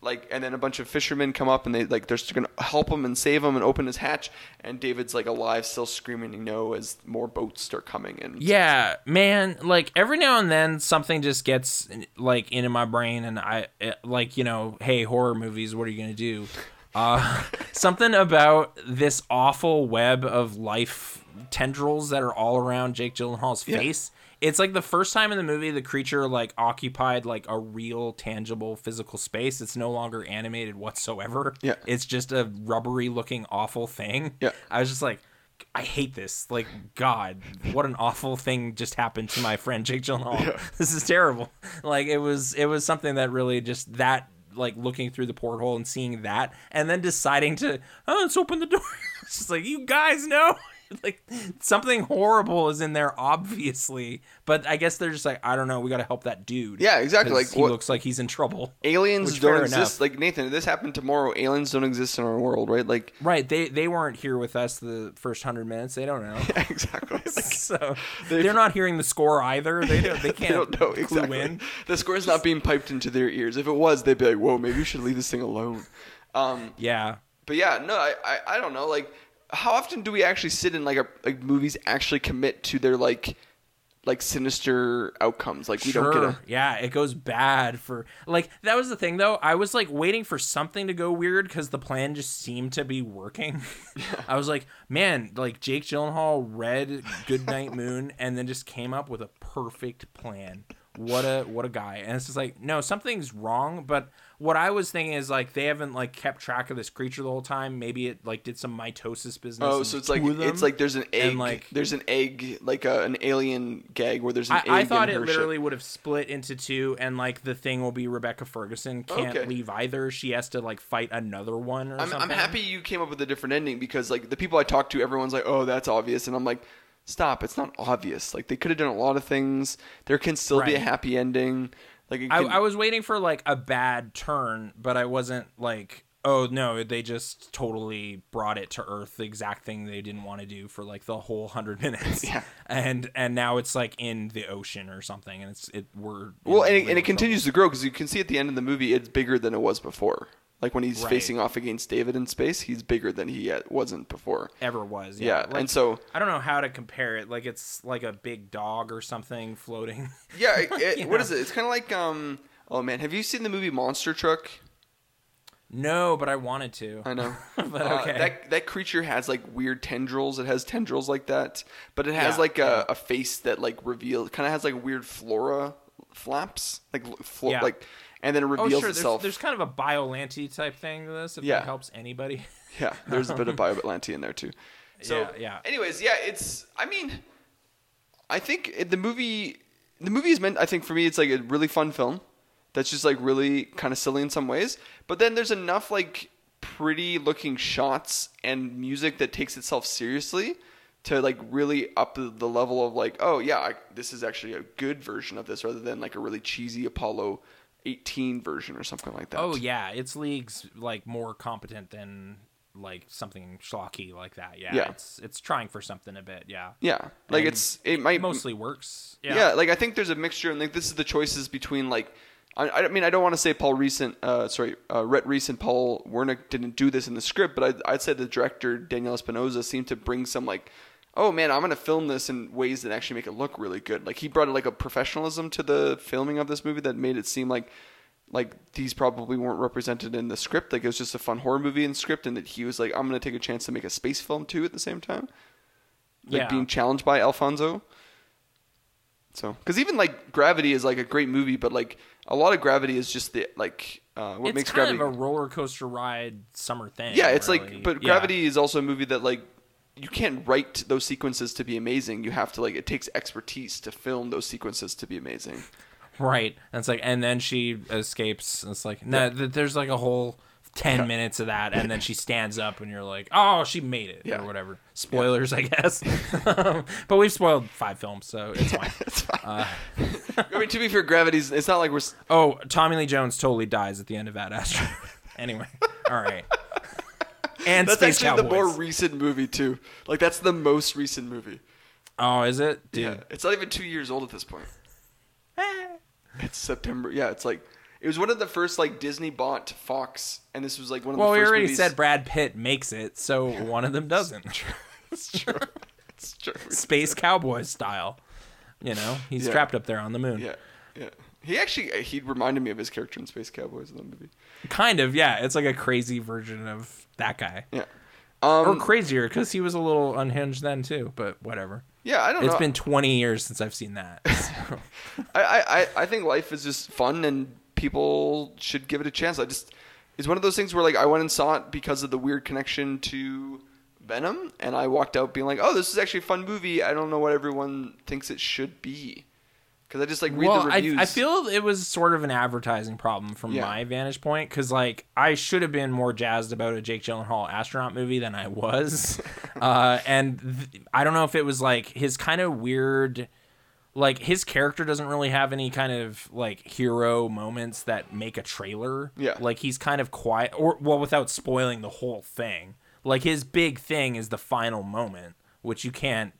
Like, and then a bunch of fishermen come up and they're going to help him and save him and open his hatch. And David's like alive, still screaming, as more boats start coming in. Yeah, man. Like every now and then something just gets like into my brain and hey, horror movies, what are you going to do? Something about this awful web of life tendrils that are all around Jake Gyllenhaal's face. It's like the first time in the movie the creature like occupied like a real tangible physical space. It's no longer animated whatsoever. Yeah. It's just a rubbery looking awful thing. Yeah. I was just like, I hate this. Like, God, what an awful thing just happened to my friend Jake Gyllenhaal. Yeah. This is terrible. Like it was something that really just that like looking through the porthole and seeing that and then deciding to, let's open the door. It's just like, you guys know. Like something horrible is in there obviously, but I guess they're just like, I don't know, we got to help that dude. Yeah, exactly. Like he looks like he's in trouble. Aliens don't exist. Like Nathan, if this happened tomorrow, aliens don't exist in our world, right? Like they weren't here with us the first 100 minutes. They don't know. Yeah, exactly. Like, so they're not hearing the score either. They can't. They don't know exactly. In. The score is not being piped into their ears. If it was, they'd be like, whoa, maybe you should leave this thing alone. But yeah, no, I don't know. Like. how often do we actually sit in like movies actually commit to their like sinister outcomes? Like we don't get a... Yeah, it goes bad for like, that was the thing though. I was like waiting for something to go weird because the plan just seemed to be working. Yeah. I was like, man, like Jake Gyllenhaal read Goodnight Moon and then just came up with a perfect plan. What a guy. And it's just like, no, something's wrong. But what I was thinking is like, they haven't like kept track of this creature the whole time. Maybe it like did some mitosis business. Oh, so it's like there's an egg, and like there's an egg, like an alien gag where there's an egg. I thought it literally would have split into two, and like the thing will be Rebecca Ferguson can't leave either. She has to like fight another one or something. I'm happy you came up with a different ending, because like the people I talked to, everyone's like, oh, that's obvious. And I'm like, stop, it's not obvious. Like, they could have done a lot of things. There can still be a happy ending. Like, it can... I was waiting for like a bad turn, but I wasn't like, oh no, they just totally brought it to earth, the exact thing they didn't want to do for like the whole 100 minutes. Yeah. And now it's like in the ocean or something, and it continues to grow, because you can see at the end of the movie it's bigger than it was before. Like, when he's facing off against David in space, he's bigger than he wasn't before. Ever was, yeah. Like, and so... I don't know how to compare it. Like, it's like a big dog or something floating. Yeah, what is it? It's kind of like... oh, man. Have you seen the movie Monster Truck? No, but I wanted to. I know. But okay. That creature has, like, weird tendrils. It has tendrils like that. But it has, a face that, like, reveals... kind of has, like, weird flora flaps. And then it reveals itself. There's kind of a Biollante type thing to this, if that helps anybody. Yeah, there's a bit of Biollante in there too. So, yeah. Anyways, it's... I mean, I think the movie is meant... I think for me, it's like a really fun film that's just like really kind of silly in some ways. But then there's enough like pretty looking shots and music that takes itself seriously to like really up the level of like, oh yeah, this is actually a good version of this, rather than like a really cheesy Apollo 18 version or something like that. Oh yeah, it's leagues like more competent than like something schlocky like that. Yeah. It's trying for something a bit. Yeah. Like, and it might mostly works. Yeah. Like, I think there's a mixture, and like this is the choices between like, I mean, I don't want to say Rhett Reese and Paul Wernick didn't do this in the script, but I'd say the director Daniel Espinosa seemed to bring some like, oh man, I'm going to film this in ways that actually make it look really good. Like, he brought like a professionalism to the filming of this movie that made it seem like these probably weren't represented in the script. Like, it was just a fun horror movie in script, and that he was like, I'm going to take a chance to make a space film too at the same time. Like, being challenged by Alfonso. So, because even like Gravity is like a great movie, but like a lot of Gravity is just the like what it's makes Gravity kind of a roller coaster ride summer thing. Yeah, it's really. But Gravity is also a movie that like, you can't write those sequences to be amazing. You have to like, it takes expertise to film those sequences to be amazing. Right. And it's like, and then she escapes. And it's like, no, there's like a whole 10 minutes of that. And then she stands up and you're like, oh, she made it or whatever. Spoilers, I guess. But we've spoiled 5 films, so it's fine. It's fine. I mean, to be fair, Gravity's, it's not like we're... Oh, Tommy Lee Jones totally dies at the end of Ad Astra. Anyway. All right. And that's Space actually Cowboys. The more recent movie too. Like, that's the most recent movie. Oh, is it? Dude. Yeah, it's not even 2 years old at this point. It's September. Yeah, it's like, it was one of the first like Disney bought Fox, and this was like one of the first. Well, we already said Brad Pitt makes it, so one of them doesn't. It's true. Space Cowboys style. You know, he's trapped up there on the moon. Yeah. He actually, he reminded me of his character in Space Cowboys in the movie. Kind of, yeah. It's like a crazy version of that guy. Yeah. Or crazier, because he was a little unhinged then too, but whatever. Yeah, I don't know. It's been 20 years since I've seen that. So. I think Life is just fun, and people should give it a chance. It's one of those things where like, I went and saw it because of the weird connection to Venom, and I walked out being like, oh, this is actually a fun movie. I don't know what everyone thinks it should be. Because I just like read the reviews. I feel it was sort of an advertising problem from my vantage point. Because like, I should have been more jazzed about a Jake Gyllenhaal astronaut movie than I was. I don't know if it was like his kind of weird, like his character doesn't really have any kind of like hero moments that make a trailer. Yeah. Like, he's kind of quiet, or without spoiling the whole thing. Like, his big thing is the final moment, which you can't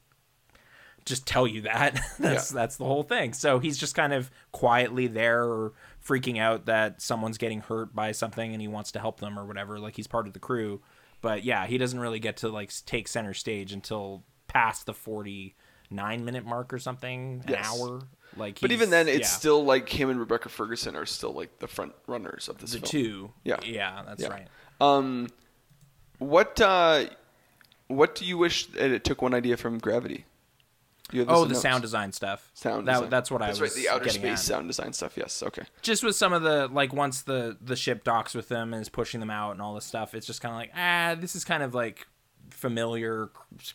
just tell you that. That's the whole thing. So he's just kind of quietly there, or freaking out that someone's getting hurt by something and he wants to help them or whatever. Like, he's part of the crew, But yeah, he doesn't really get to like take center stage until past the 49-minute mark or something, an hour. Like, but even then, it's still like him and Rebecca Ferguson are still like the front runners of this film. The two. Yeah. Yeah, that's right. What do you wish it took one idea from Gravity? The sound design stuff. That's what I was right, the outer space at. Sound design stuff, yes. Okay. Just with some of the, like, once the ship docks with them and is pushing them out and all this stuff, it's just kind of like, this is kind of, like, familiar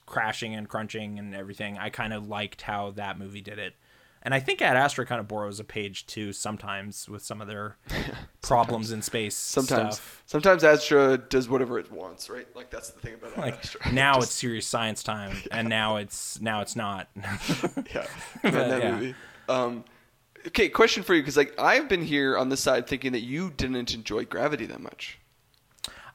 crashing and crunching and everything. I kind of liked how that movie did it. And I think Ad Astra kind of borrows a page, too, sometimes with some of their problems in space stuff. Sometimes Astra does whatever it wants, right? Like, that's the thing about Ad Astra. Now it's serious science time, and now it's not. Movie. Okay, question for you, because like, I've been here on this side thinking that you didn't enjoy Gravity that much.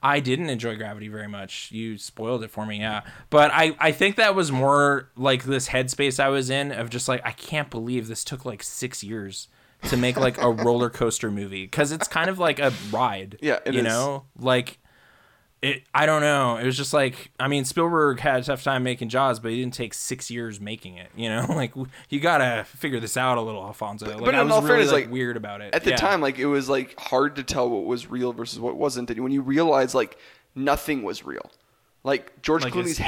I didn't enjoy Gravity very much. You spoiled it for me, yeah. But I think that was more like this headspace I was in of just like, I can't believe this took like 6 years to make like a roller coaster movie. Because it's kind of like a ride, you know? Like, I don't know. It was just like, I mean, Spielberg had a tough time making Jaws, but he didn't take 6 years making it, you know? Like, you got to figure this out a little, Alfonso. Like, but I was really like, weird about it. At the time, like, it was like hard to tell what was real versus what wasn't. And when you realize, like, nothing was real. Like, George Clooney's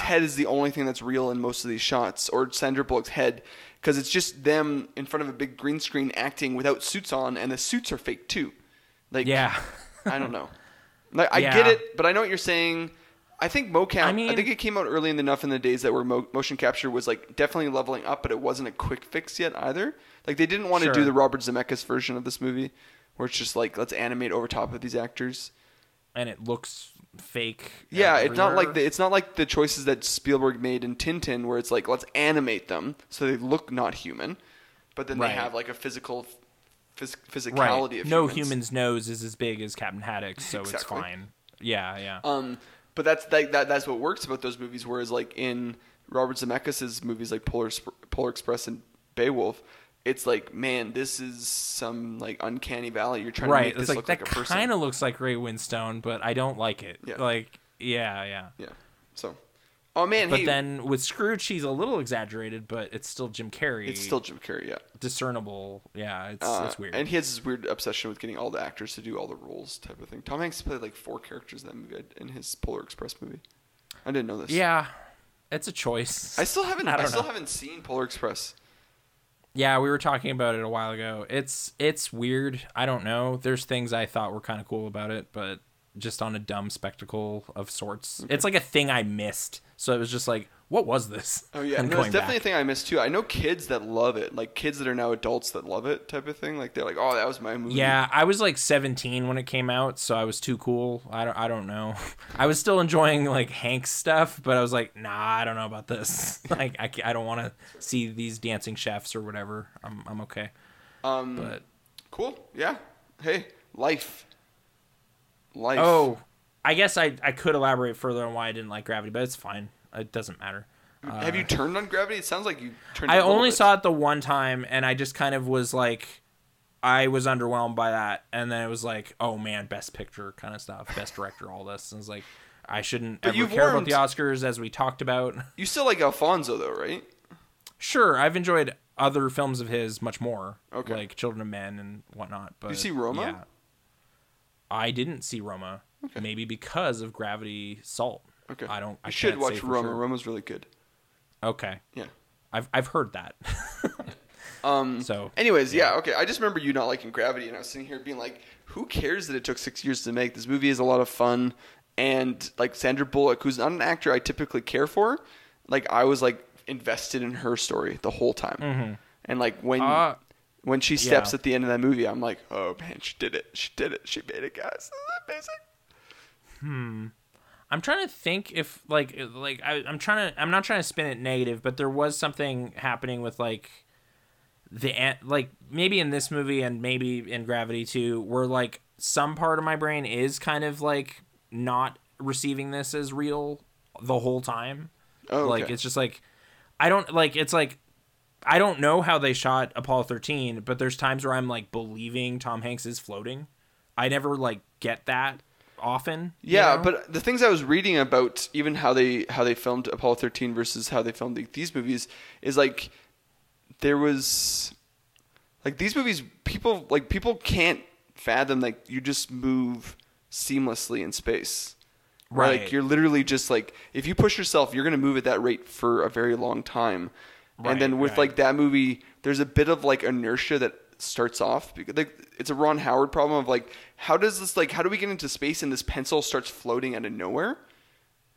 head is the only thing that's real in most of these shots, or Sandra Bullock's head, because it's just them in front of a big green screen acting without suits on, and the suits are fake too. Like, yeah. I don't know. Like, I get it, but I know what you're saying. I think mocap. I think it came out early enough in the days that where motion capture was like definitely leveling up, but it wasn't a quick fix yet either. Like, they didn't want to do the Robert Zemeckis version of this movie, where it's just like, let's animate over top of these actors, and it looks fake. Yeah, everywhere. It's not like the choices that Spielberg made in Tintin, where it's like, let's animate them so they look not human, but then they have like a physical. Physicality of humans. No human's nose is as big as Captain Haddock's, so it's fine. Yeah. But that's what works about those movies. Whereas like in Robert Zemeckis' movies like Polar Express and Beowulf, it's like, man, this is some like uncanny valley. You're trying to make this look like a person. That kind of looks like Ray Winstone, but I don't like it. Yeah. Like, yeah. So. Oh man! But then with Scrooge, he's a little exaggerated, but it's still Jim Carrey. Discernible. Yeah, it's weird. And he has this weird obsession with getting all the actors to do all the roles type of thing. Tom Hanks played like 4 characters in that movie, in his Polar Express movie. I didn't know this. Yeah, it's a choice. I still haven't seen Polar Express. Yeah, we were talking about it a while ago. It's weird. I don't know. There's things I thought were kind of cool about it, but just on a dumb spectacle of sorts. Okay. It's like a thing I missed. So it was just like, what was this? Oh, yeah. No, it's definitely a thing I missed, too. I know kids that love it. Like, kids that are now adults that love it type of thing. Like, they're like, oh, that was my movie. Yeah, I was, like, 17 when it came out, so I was too cool. I don't know. I was still enjoying, like, Hank's stuff, but I was like, nah, I don't know about this. Like, I don't want to see these dancing chefs or whatever. I'm okay. But cool. Yeah. Hey, Life. Oh, I guess I could elaborate further on why I didn't like Gravity, but it's fine. It doesn't matter. Have you turned on Gravity? It sounds like you turned on it. I only saw it the one time, and I just kind of was like, I was underwhelmed by that. And then it was like, oh, man, best picture kind of stuff, best director, all this. And it's like, I shouldn't ever care about the Oscars, as we talked about. You still like Alfonso, though, right? Sure. I've enjoyed other films of his much more, like Children of Men and whatnot. But you see Roma? Yeah. I didn't see Roma. Okay. Maybe because of Gravity Salt. Okay. I should watch Roma. Sure. Roma's really good. Okay. Yeah. I've heard that. So. Anyways, yeah. Okay. I just remember you not liking Gravity, and I was sitting here being like, "Who cares that it took 6 years to make this movie? Is a lot of fun." And like Sandra Bullock, who's not an actor I typically care for, like I was like invested in her story the whole time. Mm-hmm. And like when she steps at the end of that movie, I'm like, "Oh man, she did it! She did it! She made it, guys! This is amazing." I'm trying to think if like I'm not trying to spin it negative, but there was something happening with like the like maybe in this movie and maybe in Gravity 2 where like some part of my brain is kind of like not receiving this as real the whole time. Oh, okay. Like it's just like I don't know how they shot Apollo 13, but there's times where I'm like believing Tom Hanks is floating. I never like get that. often. Yeah, you know? But the things I was reading about, even how they filmed Apollo 13 versus how they filmed these movies, is like there was like these movies people can't fathom like you just move seamlessly in space. Right. Like you're literally just like if you push yourself, you're going to move at that rate for a very long time. Right, and then with like that movie, there's a bit of like inertia that starts off because like it's a Ron Howard problem of like how do we get into space and this pencil starts floating out of nowhere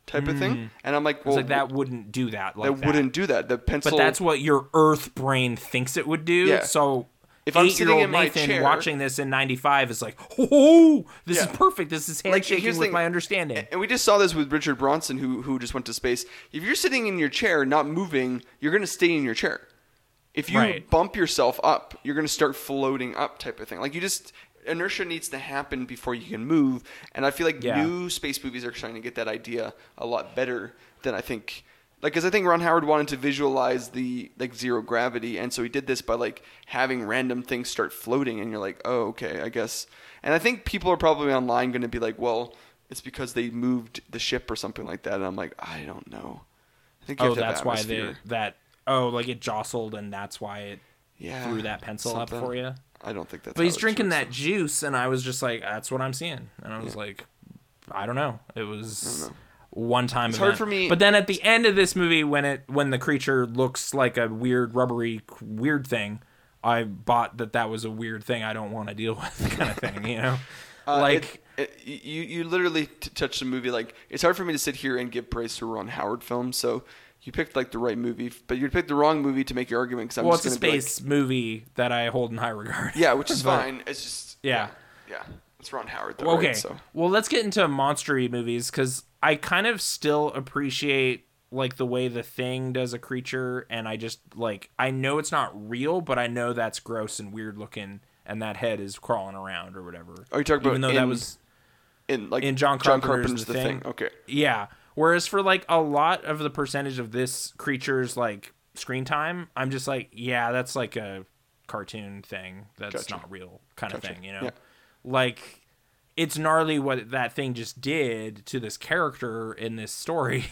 type of thing. And I'm like, well, like that wouldn't do that. Like that wouldn't do that. The pencil. But that's what your Earth brain thinks it would do. Yeah. So if I'm sitting in my Nathan chair watching this in '95 is like, oh, this is perfect. This is handshaking like, with my understanding. And we just saw this with Richard Bronson, who just went to space. If you're sitting in your chair not moving, you're going to stay in your chair. If you bump yourself up, you're going to start floating up type of thing. Like you just inertia needs to happen before you can move. And I feel like new space movies are trying to get that idea a lot better than I think. Like, because I think Ron Howard wanted to visualize the like zero gravity, and so he did this by like having random things start floating, and you're like, oh, okay, I guess. And I think people are probably online going to be like, well, it's because they moved the ship or something like that. And I'm like, I don't know. I think that's why like it jostled, and that's why it threw that pencil up for you. I don't think that's. But he's drinking that juice, and I was just like, that's what I'm seeing, and I was like, I don't know. It was. One time it's event. Hard for me. But then at the end of this movie, when the creature looks like a weird rubbery weird thing, I bought that was a weird thing I don't want to deal with kind of thing, you know. Like you literally touched the movie. Like it's hard for me to sit here and give praise to a Ron Howard film. So you picked like the right movie, but you picked the wrong movie to make your argument. Cause it's a space movie that I hold in high regard. Yeah, which is fine. It's just yeah. It's Ron Howard though. Okay. Right, so. Well, let's get into monstery movies because I kind of still appreciate like the way The Thing does a creature, and I just like I know it's not real, but I know that's gross and weird looking, and that head is crawling around or whatever. Are you talking about? Even though that was in John Carpenter's The Thing. Okay. Yeah. Whereas for like a lot of the percentage of this creature's like screen time, I'm just like, yeah, that's like a cartoon thing. That's not real kind of thing, you know. Yeah. Like. It's gnarly what that thing just did to this character in this story,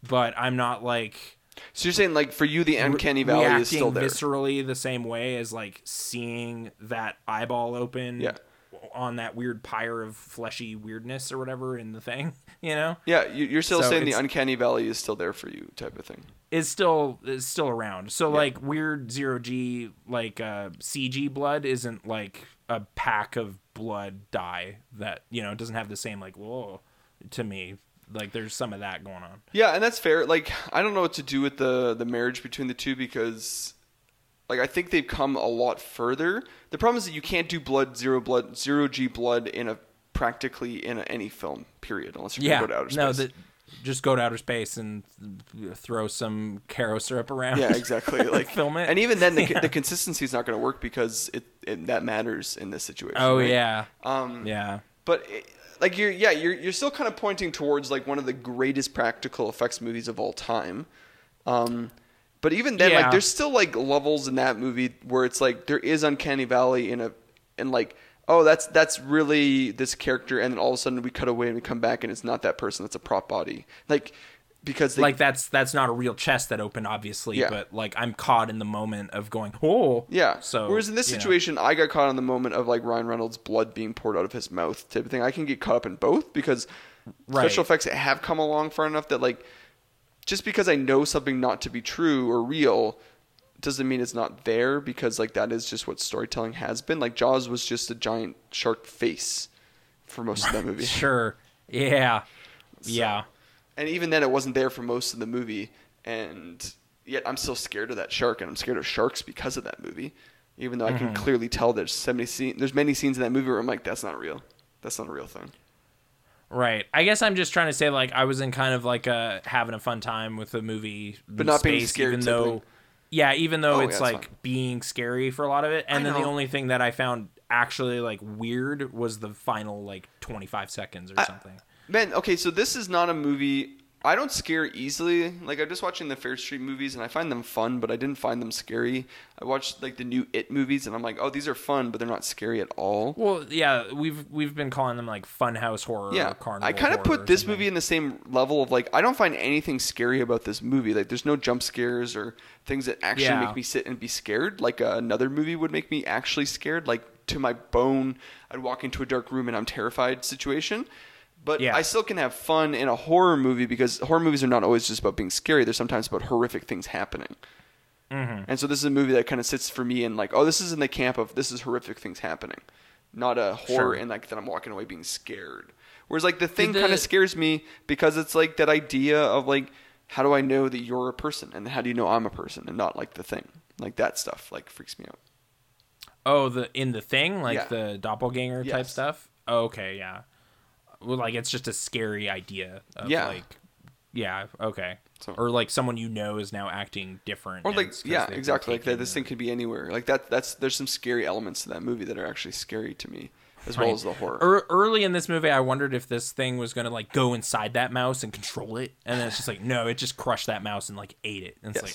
but I'm not like. So you're saying like for you, the uncanny valley is still there. Viscerally the same way as like seeing that eyeball open on that weird pyre of fleshy weirdness or whatever in The Thing, you know? Yeah. You're still saying the uncanny valley is still there for you type of thing. It's still around. So like weird zero G, like CG blood isn't like a pack of blood dye that, you know, doesn't have the same like, whoa, to me, like there's some of that going on. Yeah. And that's fair. Like, I don't know what to do with the marriage between the two because like, I think they've come a lot further. The problem is that you can't do zero G blood in any film period, unless you're going to go to outer space. Just go to outer space and throw some Caro syrup around. Yeah, exactly. Like film it. And even then, the consistency is not going to work because it that matters in this situation. Oh right? Yeah. But you're still kind of pointing towards like one of the greatest practical effects movies of all time. But even then, like there's still like levels in that movie where it's like there is uncanny valley in like. Oh, that's really this character, and then all of a sudden we cut away and we come back, and it's not that person. That's a prop body, like because that's not a real chest that opened, obviously. Yeah. But like I'm caught in the moment of going, oh, yeah. So whereas in this situation, I got caught in the moment of like Ryan Reynolds' blood being poured out of his mouth type of thing. I can get caught up in both because special effects have come along far enough that like just because I know something not to be true or real. Doesn't mean it's not there because like that is just what storytelling has been. Like Jaws was just a giant shark face for most of that movie. Sure. Yeah. So, yeah. And even then it wasn't there for most of the movie. And yet I'm still scared of that shark, and I'm scared of sharks because of that movie, even though I can clearly tell there's many scenes in that movie where I'm like, that's not real. That's not a real thing. Right. I guess I'm just trying to say like I was in kind of like having a fun time with the movie, but not space, being scared even though. Yeah, even though it's like fun. Being scary for a lot of it. And then the only thing that I found actually like weird was the final like 25 seconds or something. Man, okay, so this is not a movie I don't scare easily. Like, I'm just watching the Fair Street movies, and I find them fun, but I didn't find them scary. I watched, like, the new It movies, and I'm like, oh, these are fun, but they're not scary at all. Well, yeah, we've been calling them, like, funhouse horror or carnival horror. I kind of put this movie in the same level of, like, I don't find anything scary about this movie. Like, there's no jump scares or things that actually make me sit and be scared. Like, another movie would make me actually scared. Like, to my bone, I'd walk into a dark room, and I'm terrified situation. But I still can have fun in a horror movie because horror movies are not always just about being scary. They're sometimes about horrific things happening. Mm-hmm. And so this is a movie that kind of sits for me in like, oh, this is in the camp of this is horrific things happening. Not a horror and like that I'm walking away being scared. Whereas like The Thing kind of scares me because it's like that idea of like, how do I know that you're a person? And how do you know I'm a person and not like The Thing? Like that stuff like freaks me out. Oh, in The Thing? Like the doppelganger type stuff? Oh, okay, yeah. Well, like it's just a scary idea of like so, or like someone you know is now acting different or like exactly like that, this thing could be anywhere like that's there's some scary elements to that movie that are actually scary to me as well as the horror. Early in this movie I wondered if this thing was gonna like go inside that mouse and control it, and then it's just like no, it just crushed that mouse and like ate it, and it's like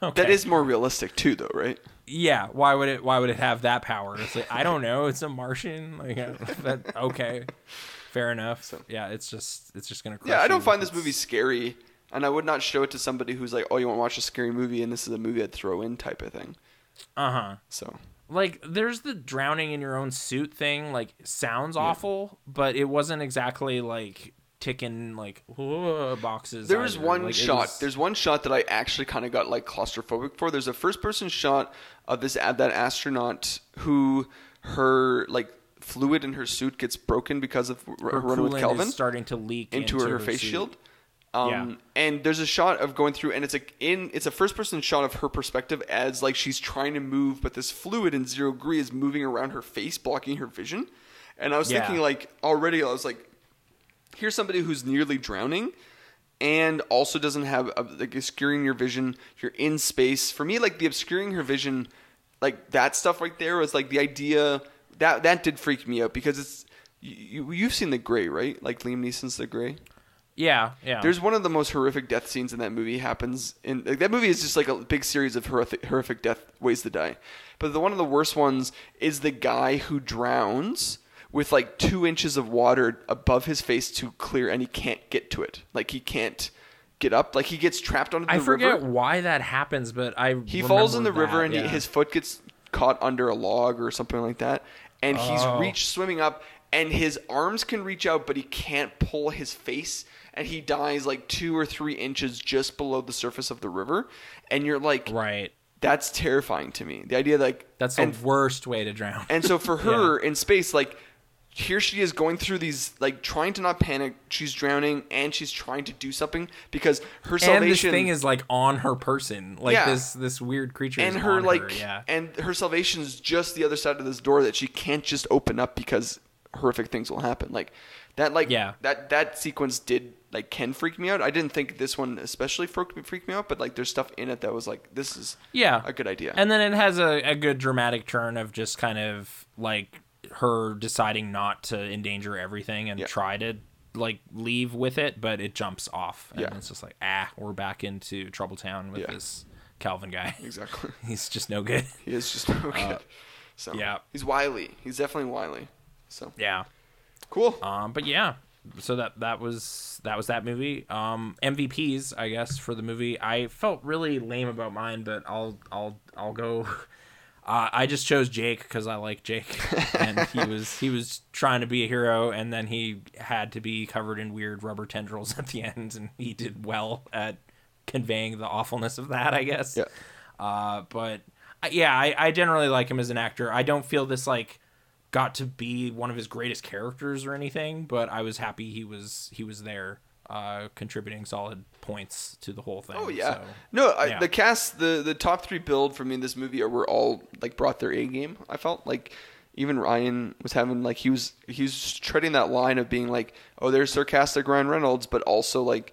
oh okay. That is more realistic too though, right? Yeah, why would it have that power? It's like I don't know, it's a Martian, like that okay. Fair enough. So, yeah, it's just gonna crush. Yeah, I don't find this movie scary, and I would not show it to somebody who's like, "Oh, you want to watch a scary movie?" And this is a movie I'd throw in type of thing. So, like, there's the drowning in your own suit thing. Like, sounds awful, but it wasn't exactly like ticking like boxes. There was one shot. There's one shot that I actually kind of got like claustrophobic for. There's a first person shot of that astronaut who her like. Fluid in her suit gets broken because of her run with Calvin is starting to leak into her face suit. Shield. And there's a shot of going through, and it's a first person shot of her perspective as like she's trying to move, but this fluid in 0 degree is moving around her face, blocking her vision. And I was thinking like already, I was like, here's somebody who's nearly drowning, and also doesn't have like obscuring your vision. You're in space. For me, like the obscuring her vision, like that stuff right there was like the idea. That did freak me out because it's you've seen The Grey, right? Like Liam Neeson's The Grey. Yeah. There's one of the most horrific death scenes in that movie happens in like, that movie is just like a big series of horrific death ways to die. But one of the worst ones is the guy who drowns with like 2 inches of water above his face to clear, and he can't get to it. Like he can't get up. Like he gets trapped onto the river. I forget why that happens, but he falls in the river and his foot gets caught under a log or something like that, and he's reached swimming up, and his arms can reach out, but he can't pull his face, and he dies like 2 or 3 inches just below the surface of the river. And you're like, right, that's terrifying to me. The idea like that's the worst way to drown. And so for her in space, like here she is going through these, like trying to not panic. She's drowning and she's trying to do something because her salvation. And this thing is like on her person, like this weird creature. And her and her salvation is just the other side of this door that she can't just open up because horrific things will happen. Like that, that sequence did like can freak me out. I didn't think this one especially freaked me out, but like there's stuff in it that was like this is a good idea. And then it has a good dramatic turn of just kind of like. Her deciding not to endanger everything and try to like leave with it, but it jumps off and it's just like, we're back into Trouble Town with this Calvin guy. Exactly. He's just no good. He is just no good. So he's wily. He's definitely wily. So cool. But so that was that movie. MVPs, I guess, for the movie. I felt really lame about mine, but I'll go. I just chose Jake because I like Jake, and he was trying to be a hero, and then he had to be covered in weird rubber tendrils at the end, and he did well at conveying the awfulness of that, I guess. Yeah. But I generally like him as an actor. I don't feel this like got to be one of his greatest characters or anything, but I was happy he was there. Contributing solid points to the whole thing. Oh yeah, so, no, the cast, the top three build for me in this movie were all like brought their A game. I felt like even Ryan was having like he was treading that line of being like, oh, there's sarcastic Ryan Reynolds, but also like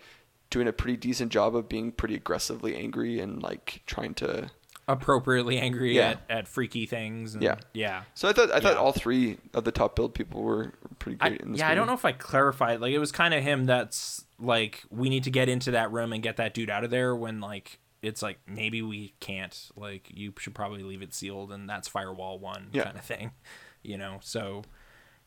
doing a pretty decent job of being pretty aggressively angry and like trying to appropriately angry at freaky things. And, So I thought all three of the top build people were pretty great in this movie. I don't know if I clarified. Like it was kind of him that's like, we need to get into that room and get that dude out of there, when, like, it's like, maybe we can't, like, you should probably leave it sealed, and that's firewall one kind of thing, you know? So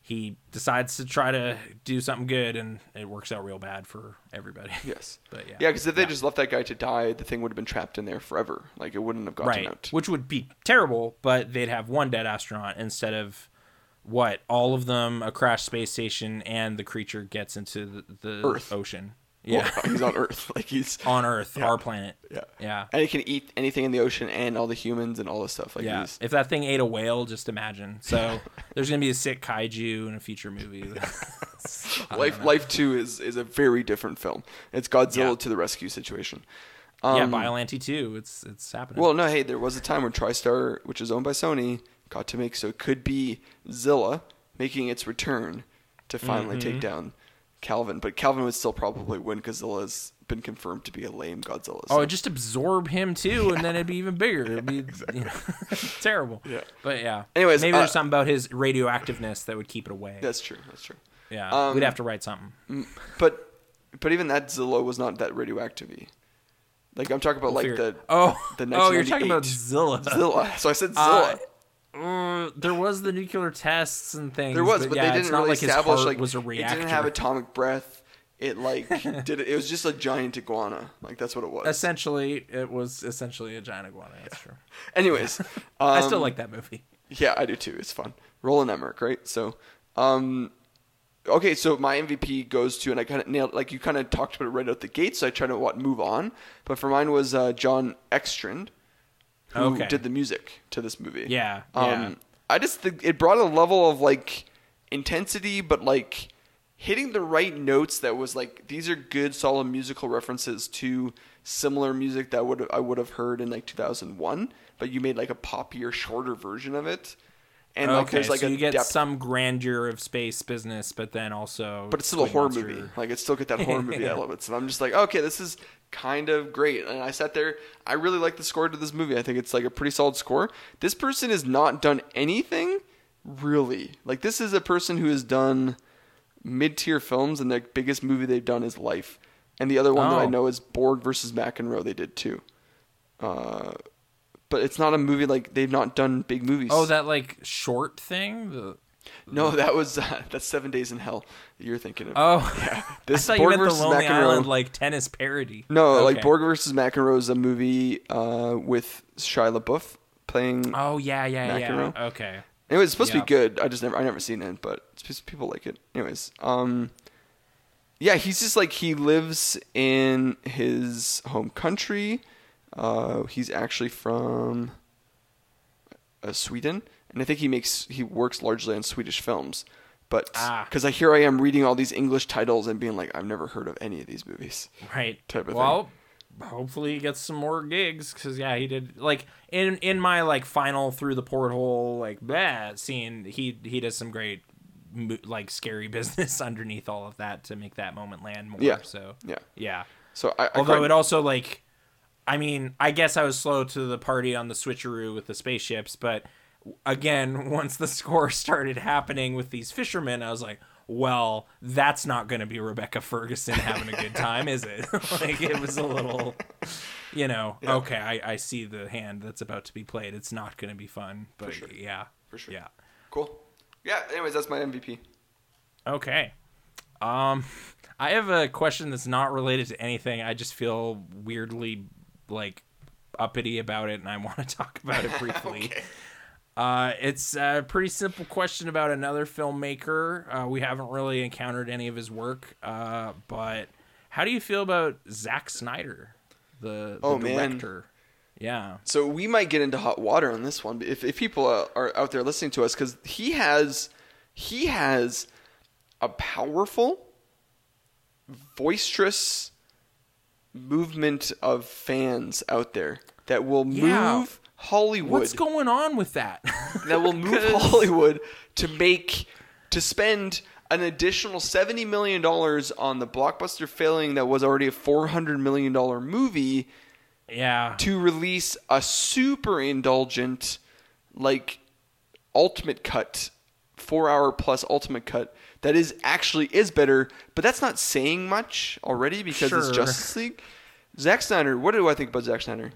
he decides to try to do something good, and it works out real bad for everybody. Yes. But yeah. Yeah, because if they just left that guy to die, the thing would have been trapped in there forever. Like, it wouldn't have gotten out. Which would be terrible, but they'd have one dead astronaut instead of, what, all of them, a crashed space station, and the creature gets into the Earth. Ocean. Yeah. Well, he's on Earth. Like, he's on Earth, our planet. Yeah. Yeah. And he can eat anything in the ocean and all the humans and all this stuff. Like, yeah. If that thing ate a whale, just imagine. So there's going to be a sick kaiju in a future movie. Life 2 is a very different film. It's Godzilla to the rescue situation. Biollante 2. It's happening. Well, no, hey, there was a time where TriStar, which is owned by Sony, got to make, so it could be Zilla making its return to finally take down Calvin, but Calvin would still probably win because Zilla's been confirmed to be a lame Godzilla. So. Oh, just absorb him too, and then it'd be even bigger. It'd be exactly. You know, terrible. Yeah. But yeah. Anyways, maybe there's something about his radioactiveness that would keep it away. That's true. That's true. Yeah. We'd have to write something. But even that Zilla was not that radioactive-y. Like, I'm talking about the 1998. Oh, you're talking about Zilla. So I said Zilla. There was the nuclear tests and things. There was, but they didn't really establish, like, was a reactor. It didn't have atomic breath. It, like, it was just a giant iguana. Like, that's what it was. It was essentially a giant iguana. That's true. Anyways. I still like that movie. Yeah, I do too. It's fun. Roland Emmerich, right? So, okay, so my MVP goes to, and I kind of nailed, like, you kind of talked about it right out the gate, so I tried to move on. But for mine was John Ekstrand, who did the music to this movie. Yeah, I just think it brought a level of, like, intensity, but, like, hitting the right notes that was, like, these are good, solid musical references to similar music that I would have heard in, like, 2001, but you made, like, a poppier, shorter version of it. And, like, there's, like, so you get some grandeur of space business, but then also... But it's still a horror movie. Like, it's still got that horror movie element. So I'm just like, okay, this is kind of great. And I sat there. I really like the score to this movie. I think it's, like, a pretty solid score. This person has not done anything, really. Like, this is a person who has done mid-tier films, and the biggest movie they've done is Life. And the other one that I know is Borg versus McEnroe. They did, too. But it's not a movie, like, they've not done big movies. Oh, that, like, short thing? No, that was that's 7 Days in Hell that you're thinking of. Oh. Yeah. This I thought Borg you meant the Lonely Island, like, tennis parody. No, like, Borg versus McEnroe is a movie with Shia LaBeouf playing McEnroe. Yeah. Okay. Anyway, it's supposed to be good. I never seen it, but people like it. Anyways, yeah, he's just, like, he lives in his home country. He's actually from Sweden, and I think he works largely on Swedish films, but because here I am reading all these English titles and being like, I've never heard of any of these movies, right? Type of thing. Well, hopefully he gets some more gigs, because he did, like, in my, like, final through the porthole, like, blah scene, he does some great, like, scary business underneath all of that to make that moment land more. So I although it also, like, I mean, I guess I was slow to the party on the switcheroo with the spaceships, but again, once the score started happening with these fishermen, I was like, well, that's not going to be Rebecca Ferguson having a good time, is it? Like, it was a little, you know, okay, I see the hand that's about to be played. It's not going to be fun, but For sure. Yeah. Cool. Yeah. Anyways, that's my MVP. Okay. I have a question that's not related to anything. I just feel weirdly, like, uppity about it, and I want to talk about it briefly. Okay. It's a pretty simple question about another filmmaker. We haven't really encountered any of his work, but how do you feel about Zack Snyder, the director? Man. Yeah. So we might get into hot water on this one if people are out there listening to us, because he has a powerful, boisterous movement of fans out there that will move Hollywood. What's going on with that? That will move Hollywood to spend an additional $70 million on the blockbuster failing that was already a $400 million movie. Yeah. To release a super indulgent, like, ultimate cut 4 hour plus ultimate cut that is actually is better, but that's not saying much already because it's Justice League. Zack Snyder, what do I think about Zack Snyder?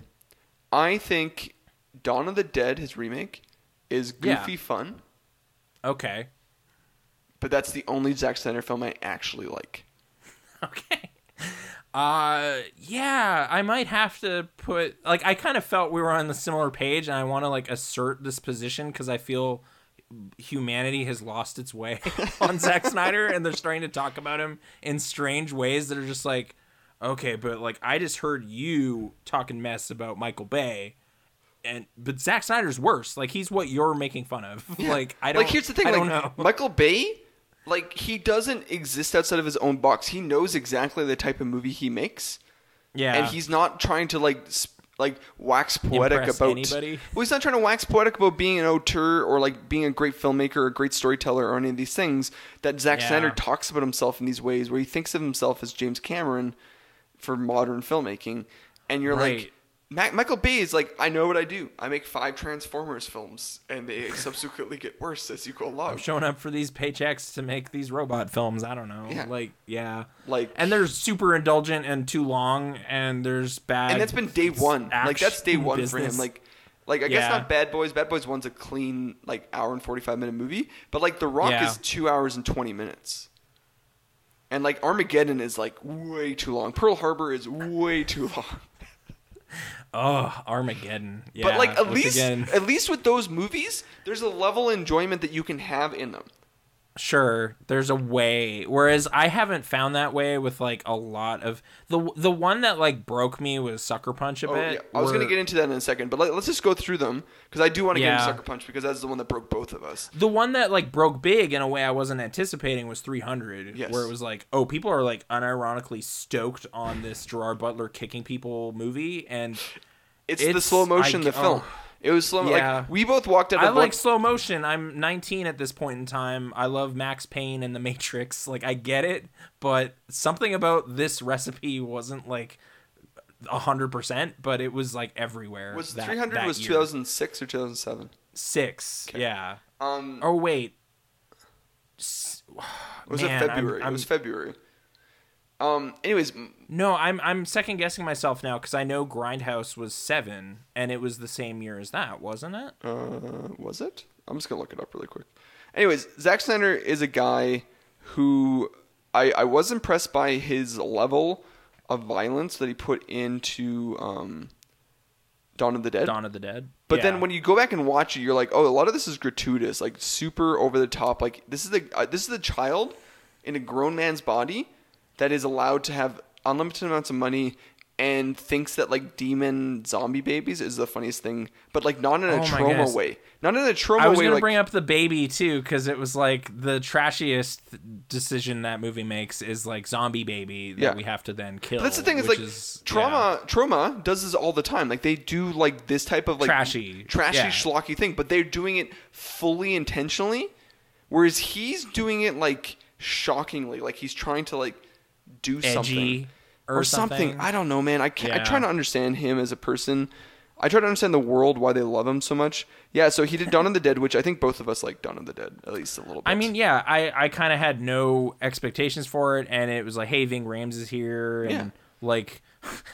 I think Dawn of the Dead, his remake, is goofy fun. Okay. But that's the only Zack Snyder film I actually like. Okay. Yeah, I might have to put... Like, I kind of felt we were on the similar page, and I want to, like, assert this position because I feel humanity has lost its way on Zack Snyder, and they're starting to talk about him in strange ways that are just like, okay, but, like, I just heard you talking mess about Michael Bay, but Zack Snyder's worse. Like, he's what you're making fun of. Yeah. Like, I don't know. Like, here's the thing. I don't know. Michael Bay... Like, he doesn't exist outside of his own box. He knows exactly the type of movie he makes. Yeah. And he's not trying to, like wax poetic about... anybody. Well, he's not trying to wax poetic about being an auteur or, like, being a great filmmaker or a great storyteller or any of these things that Zack Snyder talks about himself in these ways where he thinks of himself as James Cameron for modern filmmaking. And you're like... Michael Bay is like, I know what I do. I make 5 Transformers films, and they subsequently get worse as you go along. I'm showing up for these paychecks to make these robot films. I don't know. Yeah. And they're super indulgent and too long, and there's bad... And that's been day one. Like, that's day one business for him. Like I guess not Bad Boys. Bad Boys 1's a clean, like, hour and 45-minute movie, but, like, The Rock is 2 hours and 20 minutes. And, like, Armageddon is, like, way too long. Pearl Harbor is way too long. Oh, Armageddon. Yeah, but, like, at least with those movies, there's a level of enjoyment that you can have in them. Sure, there's a way. Whereas I haven't found that way with, like, a lot of... The one that, like, broke me was Sucker Punch a bit. Yeah. I was going to get into that in a second, but let's just go through them, because I do want to get into Sucker Punch, because that's the one that broke both of us. The one that, like, broke big in a way I wasn't anticipating was 300, where it was like, oh, people are, like, unironically stoked on this Gerard Butler kicking people movie, and... It's the slow motion in the film. It was slow. Yeah. Like, we both walked out of... I like slow motion. I'm 19 at this point in time. I love Max Payne and The Matrix. Like, I get it, but something about this recipe wasn't, like, 100%, but it was, like, everywhere. Was 300 that was year. 2006 or 2007? 6, okay. Yeah. Oh, wait. It February? It was February. Anyways, no, I'm second guessing myself now because I know Grindhouse was 7 and it was the same year as that, wasn't it? Was it? I'm just gonna look it up really quick. Anyways, Zack Snyder is a guy who I was impressed by his level of violence that he put into Dawn of the Dead. But then when you go back and watch it, you're like, oh, a lot of this is gratuitous, like super over the top. Like this is the child in a grown man's body that is allowed to have unlimited amounts of money and thinks that, like, demon zombie babies is the funniest thing, but, like, not in a trauma way. Not in a trauma way. I was going to bring up the baby, too, because it was, like, the trashiest decision that movie makes is, like, zombie baby that we have to then kill. But that's the thing is, like, trauma does this all the time. Like, they do, like, this type of, like, trashy schlocky thing, but they're doing it fully intentionally, whereas he's doing it, like, shockingly. Like, he's trying to, like... do edgy something or something. I don't know, man. I try to understand him as a person. I try to understand the world, why they love him so much. Yeah, so he did Dawn of the Dead, which I think both of us like Dawn of the Dead, at least a little bit. I mean, yeah, I kind of had no expectations for it, and it was like, hey, Ving Rhames is here, and like...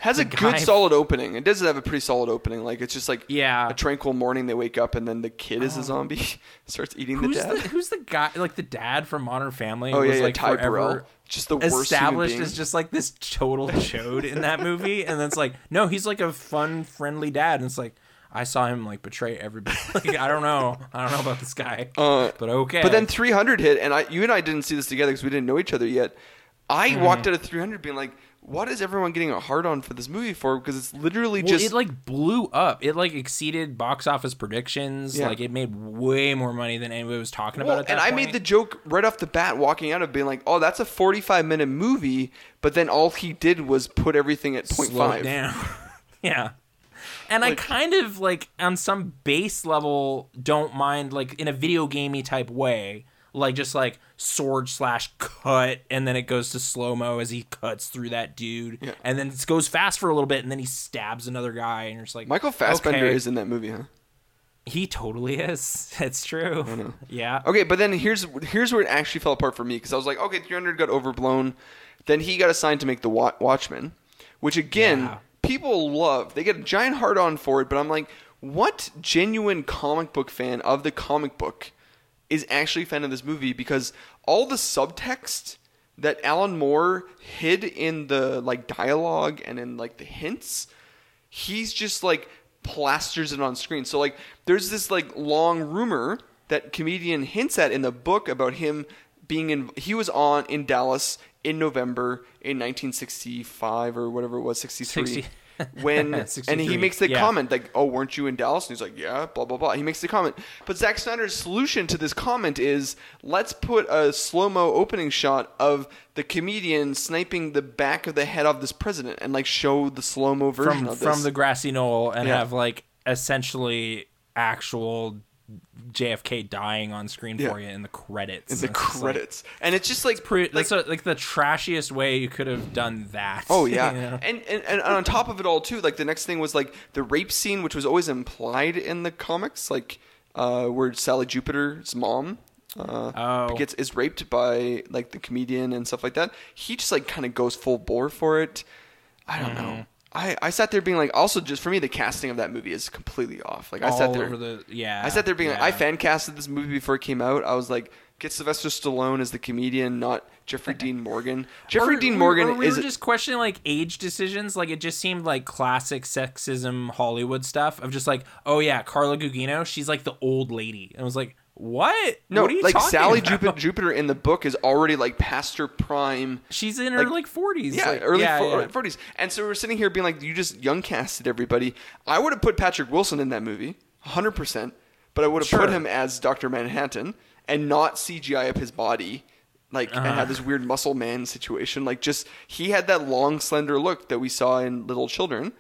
Has a good, solid opening. It does have a pretty solid opening. Like, it's just like a tranquil morning, they wake up, and then the kid is a zombie, starts eating the dad. Who's the guy, like, the dad from Modern Family? Oh, was Ty Burrell. Just the worst established as just, like, this total chode in that movie. And then it's like, no, he's, like, a fun, friendly dad. And it's like, I saw him, like, betray everybody. Like, I don't know about this guy. But okay. But then 300 hit, and you and I didn't see this together because we didn't know each other yet. I walked out of 300 being like, what is everyone getting a hard-on for this movie for? Because it's literally it, like, blew up. It, like, exceeded box office predictions. Yeah. Like, it made way more money than anybody was talking about at that point. And I made the joke right off the bat walking out of being like, oh, that's a 45-minute movie, but then all he did was put everything at 0.5. Slow it down. Yeah. And like, I kind of, like, on some base level don't mind, like, in a video gamey type way, like, just, like, sword/cut, and then it goes to slow-mo as he cuts through that dude. Yeah. And then it goes fast for a little bit, and then he stabs another guy, and you're just like... Michael Fassbender is in that movie, huh? He totally is. It's true. I know. Yeah. Okay, but then here's where it actually fell apart for me, because I was like, okay, 300 got overblown. Then he got assigned to make the Watchmen, which again, people love. They get a giant hard-on for it, but I'm like, what genuine comic book fan of the comic book is actually a fan of this movie? Because all the subtext that Alan Moore hid in the like dialogue and in like the hints, he's just like plasters it on screen. So like there's this like long rumor that comedian hints at in the book about him being in, he was on in Dallas in November in 1965 or whatever it was, 63. 60. When and he makes the comment like, oh, weren't you in Dallas? And he's like, yeah, blah, blah, blah. He makes the comment. But Zack Snyder's solution to this comment is, let's put a slow-mo opening shot of the comedian sniping the back of the head of this president and like show the slow-mo version of this. From the grassy knoll, and have like essentially actual JFK dying on screen for you in the credits. And it's just like... It's pretty, that's like the trashiest way you could have done that. Oh, yeah. You know? And on top of it all, too, like the next thing was like the rape scene, which was always implied in the comics, like where Sally Jupiter's mom is raped by like the comedian and stuff like that. He just like kind of goes full bore for it. I don't know. I sat there being like, also just for me, the casting of that movie is completely off. Like I sat there, I sat there being like, I fan casted this movie before it came out. I was like, get Sylvester Stallone as the comedian, not Jeffrey Dean Morgan. We were just questioning like age decisions. Like it just seemed like classic sexism Hollywood stuff of just like, oh yeah, Carla Gugino, she's like the old lady. And I was like, what? No, what are you like talking Sally about? Jupiter in the book is already like past her prime. She's in her like 40s. Yeah, like, early 40s. And so we're sitting here being like, you just young casted everybody. I would have put Patrick Wilson in that movie, 100%, but I would have put him as Dr. Manhattan and not CGI up his body, like and had this weird muscle man situation. Like just he had that long slender look that we saw in Little Children.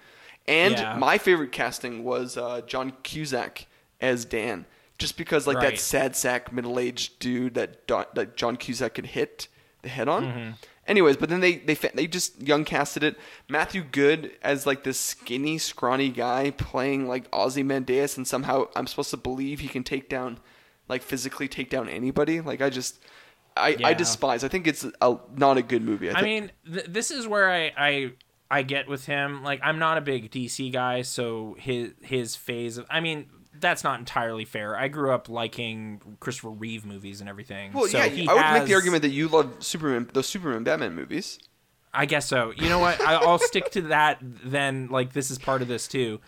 And my favorite casting was John Cusack as Dan. Just because, like, that sad sack middle-aged dude that John Cusack could hit the head on. Mm-hmm. Anyways, but then they just young casted it. Matthew Good as, like, this skinny, scrawny guy playing, like, Ozymandias, and somehow I'm supposed to believe he can take down, like, physically take down anybody. Like, I despise. I think it's not a good movie. This is where I get with him. Like, I'm not a big DC guy, so his phase of... That's not entirely fair. I grew up liking Christopher Reeve movies and everything. Well, so I would make the argument that you love Superman, Batman movies. I guess so. You know what? I'll stick to that then. Like, this is part of this too.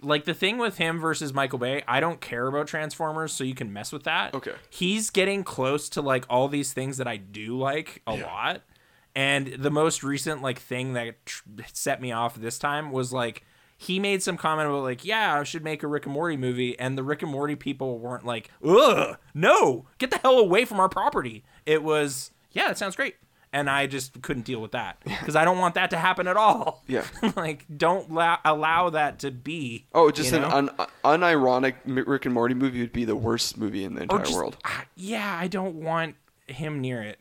Like, the thing with him versus Michael Bay, I don't care about Transformers, so you can mess with that. Okay. He's getting close to, like, all these things that I do like a lot. And the most recent, like, thing that set me off this time was, like, he made some comment about like, yeah, I should make a Rick and Morty movie. And the Rick and Morty people weren't like, ugh, no, get the hell away from our property. It was, yeah, that sounds great. And I just couldn't deal with that because I don't want that to happen at all. Yeah. Like, don't allow that to be. Oh, just an unironic Rick and Morty movie would be the worst movie in the entire world. Yeah, I don't want him near it.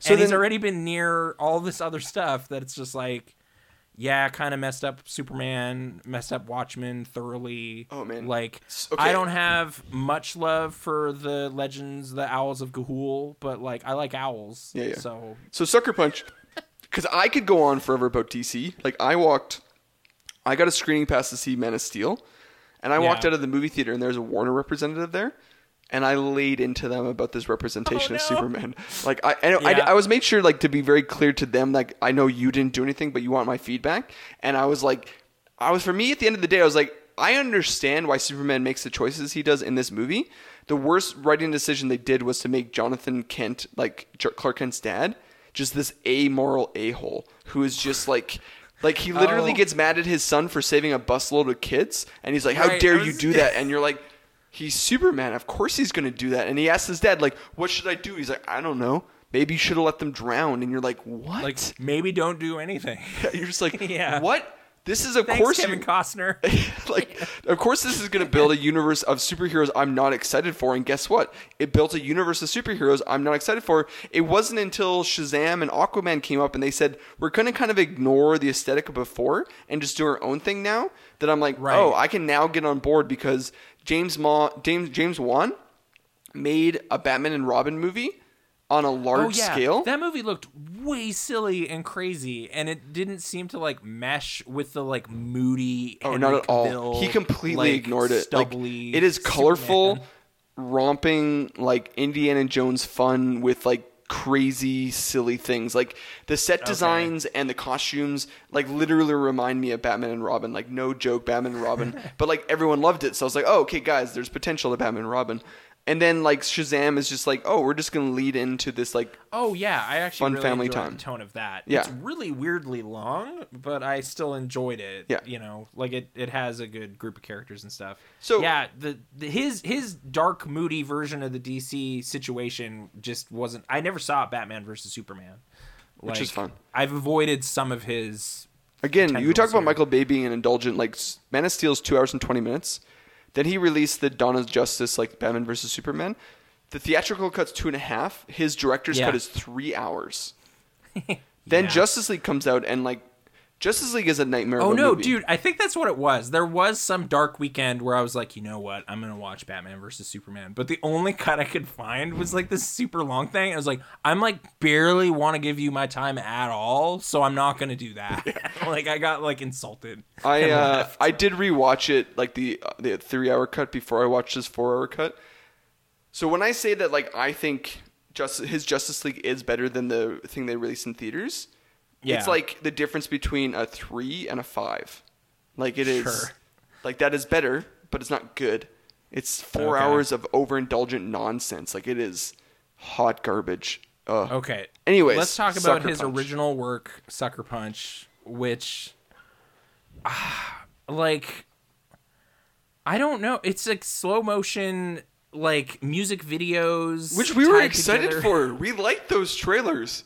So and he's already been near all this other stuff that it's just like. Yeah, kind of messed up Superman, messed up Watchmen thoroughly. Oh, man. Like, okay. I don't have much love for the legends, the Owls of Ga'Hoole, but, like, I like owls. Yeah. So Sucker Punch, because I could go on forever about DC. Like, I got a screening pass to see Man of Steel, and I walked out of the movie theater, and there's a Warner representative there. And I laid into them about this representation of Superman. Like I was made sure like to be very clear to them. Like I know you didn't do anything, but you want my feedback. And I was like, for me at the end of the day, I was like, I understand why Superman makes the choices he does in this movie. The worst writing decision they did was to make Jonathan Kent, like Clark Kent's dad, just this amoral a-hole who is just like. Like, he literally gets mad at his son for saving a busload of kids. And he's like, how dare you do that? And you're like. He's Superman. Of course he's going to do that. And he asks his dad, like, what should I do? He's like, I don't know. Maybe you should have let them drown. And you're like, what? Like, maybe don't do anything. You're just like, what? This is, of course... Kevin Costner. Like, of course this is going to build a universe of superheroes I'm not excited for. And guess what? It built a universe of superheroes I'm not excited for. It wasn't until Shazam and Aquaman came up and they said, we're going to kind of ignore the aesthetic of before and just do our own thing now. that I'm like, right. Oh, I can now get on board because James Wan made a Batman and Robin movie on a large scale. That movie looked way silly and crazy, and it didn't seem to like mesh with the like moody. Oh, not at all. Bill, he completely ignored it. Stubbly, like, it is colorful, romping like Indiana Jones fun with like crazy, silly things. Like the set designs and the costumes, like literally remind me of Batman and Robin. Like no joke, Batman and Robin. But like everyone loved it, so I was like, oh, okay, guys, there's potential to Batman and Robin. And then, like, Shazam is just like, oh, we're just going to lead into this, like, I actually fun really family enjoyed time. The tone of that. Yeah. It's really weirdly long, but I still enjoyed it. Yeah. You know, like, it has a good group of characters and stuff. So, yeah, his dark, moody version of the DC situation just wasn't... I never saw Batman versus Superman. Like, which is fun. I've avoided some of his... Again, you talk about Michael Bay being an indulgent, like, Man of Steel's 2 hours and 20 minutes... Then he released the Dawn of Justice, like Batman vs. Superman. The theatrical cut's 2.5. His director's cut is 3 hours. Then Justice League comes out, and like Justice League is a nightmare of a movie. Dude. I think that's what it was. There was some dark weekend where I was like, you know what? I'm going to watch Batman vs. Superman. But the only cut I could find was like this super long thing. I was like, I'm like barely want to give you my time at all, so I'm not going to do that. Yeah. Like I got like insulted. I did rewatch it, like the 3 hour cut before I watched his 4 hour cut. So when I say that, like, I think his Justice League is better than the thing they released in theaters. Yeah. It's like the difference between a 3 and a 5. Like it is, like that is better, but it's not good. It's 4 hours of overindulgent nonsense. Like it is hot garbage. Okay. Anyways, let's talk about his original work, Sucker Punch, which, like, I don't know. It's like slow motion, like music videos, which we were excited for. We liked those trailers.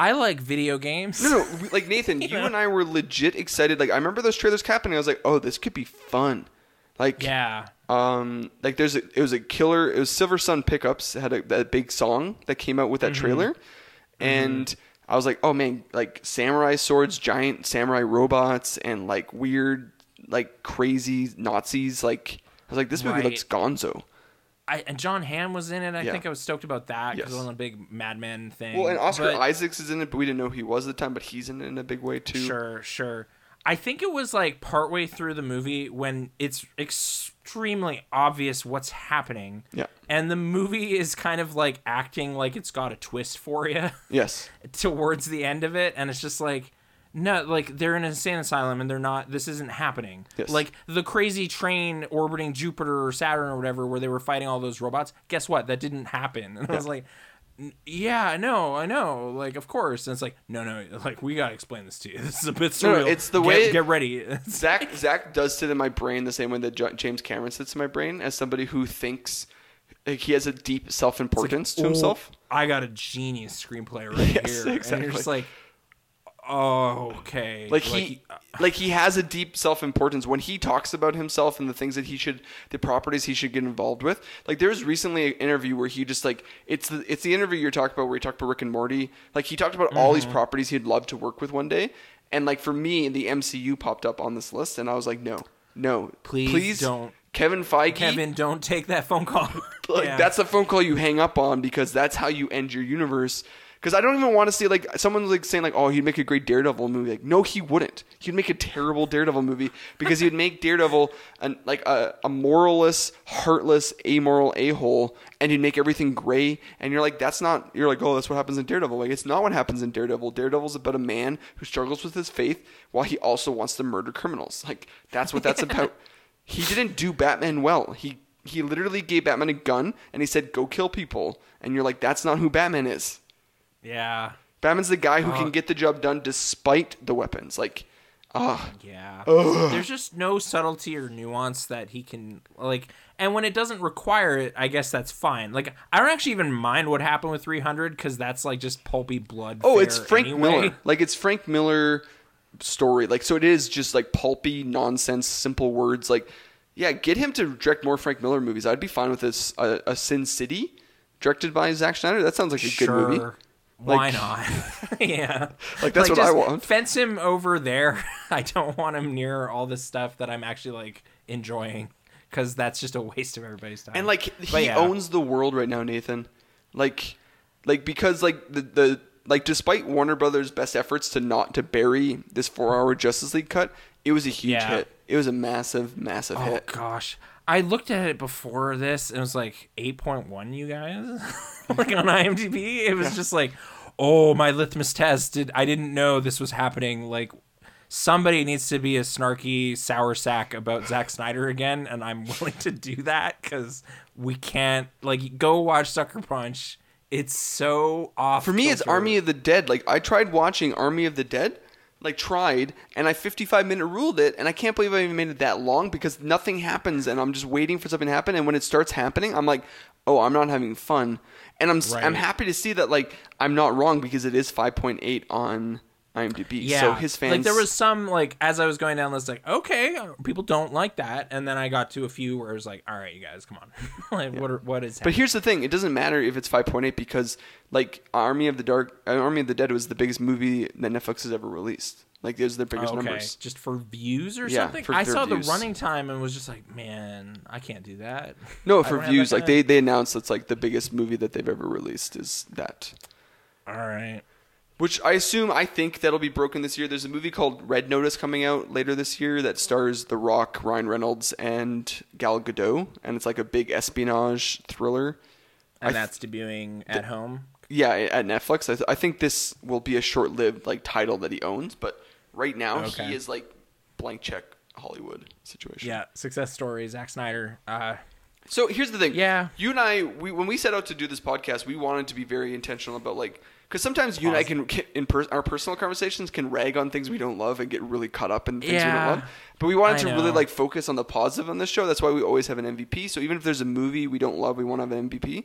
I like video games. No. Like, Nathan, you and I were legit excited. Like, I remember those trailers happening. I was like, oh, this could be fun. Like, yeah. Like, it was a killer. It was Silver Sun Pickups had that big song that came out with that trailer. And I was like, oh, man, like, samurai swords, giant samurai robots, and, like, weird, like, crazy Nazis. Like, I was like, this movie looks gonzo. And John Hamm was in it. I think I was stoked about that because it was on a big Mad Men thing. Well, and Oscar Isaac is in it, but we didn't know he was at the time, but he's in it in a big way too. Sure. I think it was like partway through the movie when it's extremely obvious what's happening. Yeah. And the movie is kind of like acting like it's got a twist for you. Yes. Towards the end of it. And it's just like, no, like they're in an insane asylum and they're not, this isn't happening. Yes. Like the crazy train orbiting Jupiter or Saturn or whatever, where they were fighting all those robots. Guess what? That didn't happen. And I was like, yeah, I know. Like, of course. And it's like, no, like we got to explain this to you. This is a bit surreal. No, it's the way get ready. Zach does sit in my brain the same way that James Cameron sits in my brain as somebody who thinks like he has a deep self-importance to himself. I got a genius screenplay right here. Exactly. And you're just like, oh, okay. Like he has a deep self-importance when he talks about himself and the things that the properties he should get involved with. Like there was recently an interview where he just like, it's the interview you're talking about where he talked about Rick and Morty. Like he talked about all these properties he'd love to work with one day. And like for me, the MCU popped up on this list and I was like, no, please don't. Kevin Feige. Kevin, don't take that phone call. Like that's a phone call you hang up on because that's how you end your universe. Because I don't even want to see, like, someone, like, saying, like, oh, he'd make a great Daredevil movie. Like, no, he wouldn't. He'd make a terrible Daredevil movie because he'd make Daredevil, a moralless, heartless, amoral a-hole, and he'd make everything gray. And you're like, that's not – you're like, oh, that's what happens in Daredevil. Like, it's not what happens in Daredevil. Daredevil's about a man who struggles with his faith while he also wants to murder criminals. Like, that's what that's about. He didn't do Batman well. He literally gave Batman a gun, and he said, go kill people. And you're like, that's not who Batman is. Yeah. Batman's the guy who can get the job done despite the weapons. Like, yeah. Ugh. There's just no subtlety or nuance that he can, like, and when it doesn't require it, I guess that's fine. Like, I don't actually even mind what happened with 300 because that's, like, just pulpy blood. Oh, it's Frank Miller. Like, it's Frank Miller story. Like, so it is just, like, pulpy nonsense, simple words. Like, yeah, get him to direct more Frank Miller movies. I'd be fine with this. A Sin City directed by Zack Snyder. That sounds like a good movie. Why not? Yeah. Like, that's what I want. Fence him over there. I don't want him near all this stuff that I'm actually, like, enjoying, because that's just a waste of everybody's time. And, like, he owns the world right now, Nathan. Like because, like, the like, despite Warner Brothers' best efforts to not to bury this 4-hour Justice League cut, it was a huge hit. It was a massive hit. Oh, gosh. I looked at it before this, and it was like 8.1, you guys. Like, on IMDb, it was just like, oh, my litmus test. I didn't know this was happening. Like, somebody needs to be a snarky sour sack about Zack Snyder again, and I'm willing to do that, because we can't. Like, go watch Sucker Punch. It's so off. For me, it's Army of the Dead. Like, I tried watching Army of the Dead, and I 55-minute ruled it, and I can't believe I even made it that long, because nothing happens, and I'm just waiting for something to happen, and when it starts happening, I'm like, oh, I'm not having fun. And I'm happy to see that, like, I'm not wrong, because it is 5.8 on IMDb. Yeah. So his fans... Like, there was some, like, as I was going down the list, like, okay, people don't like that. And then I got to a few where I was like, all right, you guys, come on. Like, what is happening? But here's the thing. It doesn't matter if it's 5.8, because, like, Army of the Dead was the biggest movie that Netflix has ever released. Like, those are their biggest numbers. Just for views or something? I saw the running time and was just like, man, I can't do that. No, for views. Like, they announced that's, like, the biggest movie that they've ever released is that. All right. Which I think that'll be broken this year. There's a movie called Red Notice coming out later this year that stars The Rock, Ryan Reynolds, and Gal Gadot. And it's like a big espionage thriller. And that's debuting at home? Yeah, at Netflix. I think this will be a short-lived, like, title that he owns. But right now, he is like blank check Hollywood situation. Yeah, success story, Zack Snyder. So here's the thing. Yeah. You and I, when we set out to do this podcast, we wanted to be very intentional about, like, because sometimes you and I can, in our personal conversations, can rag on things we don't love and get really caught up in things we don't love. But we wanted to really, like, focus on the positive on this show. That's why we always have an MVP. So even if there's a movie we don't love, we want to have an MVP.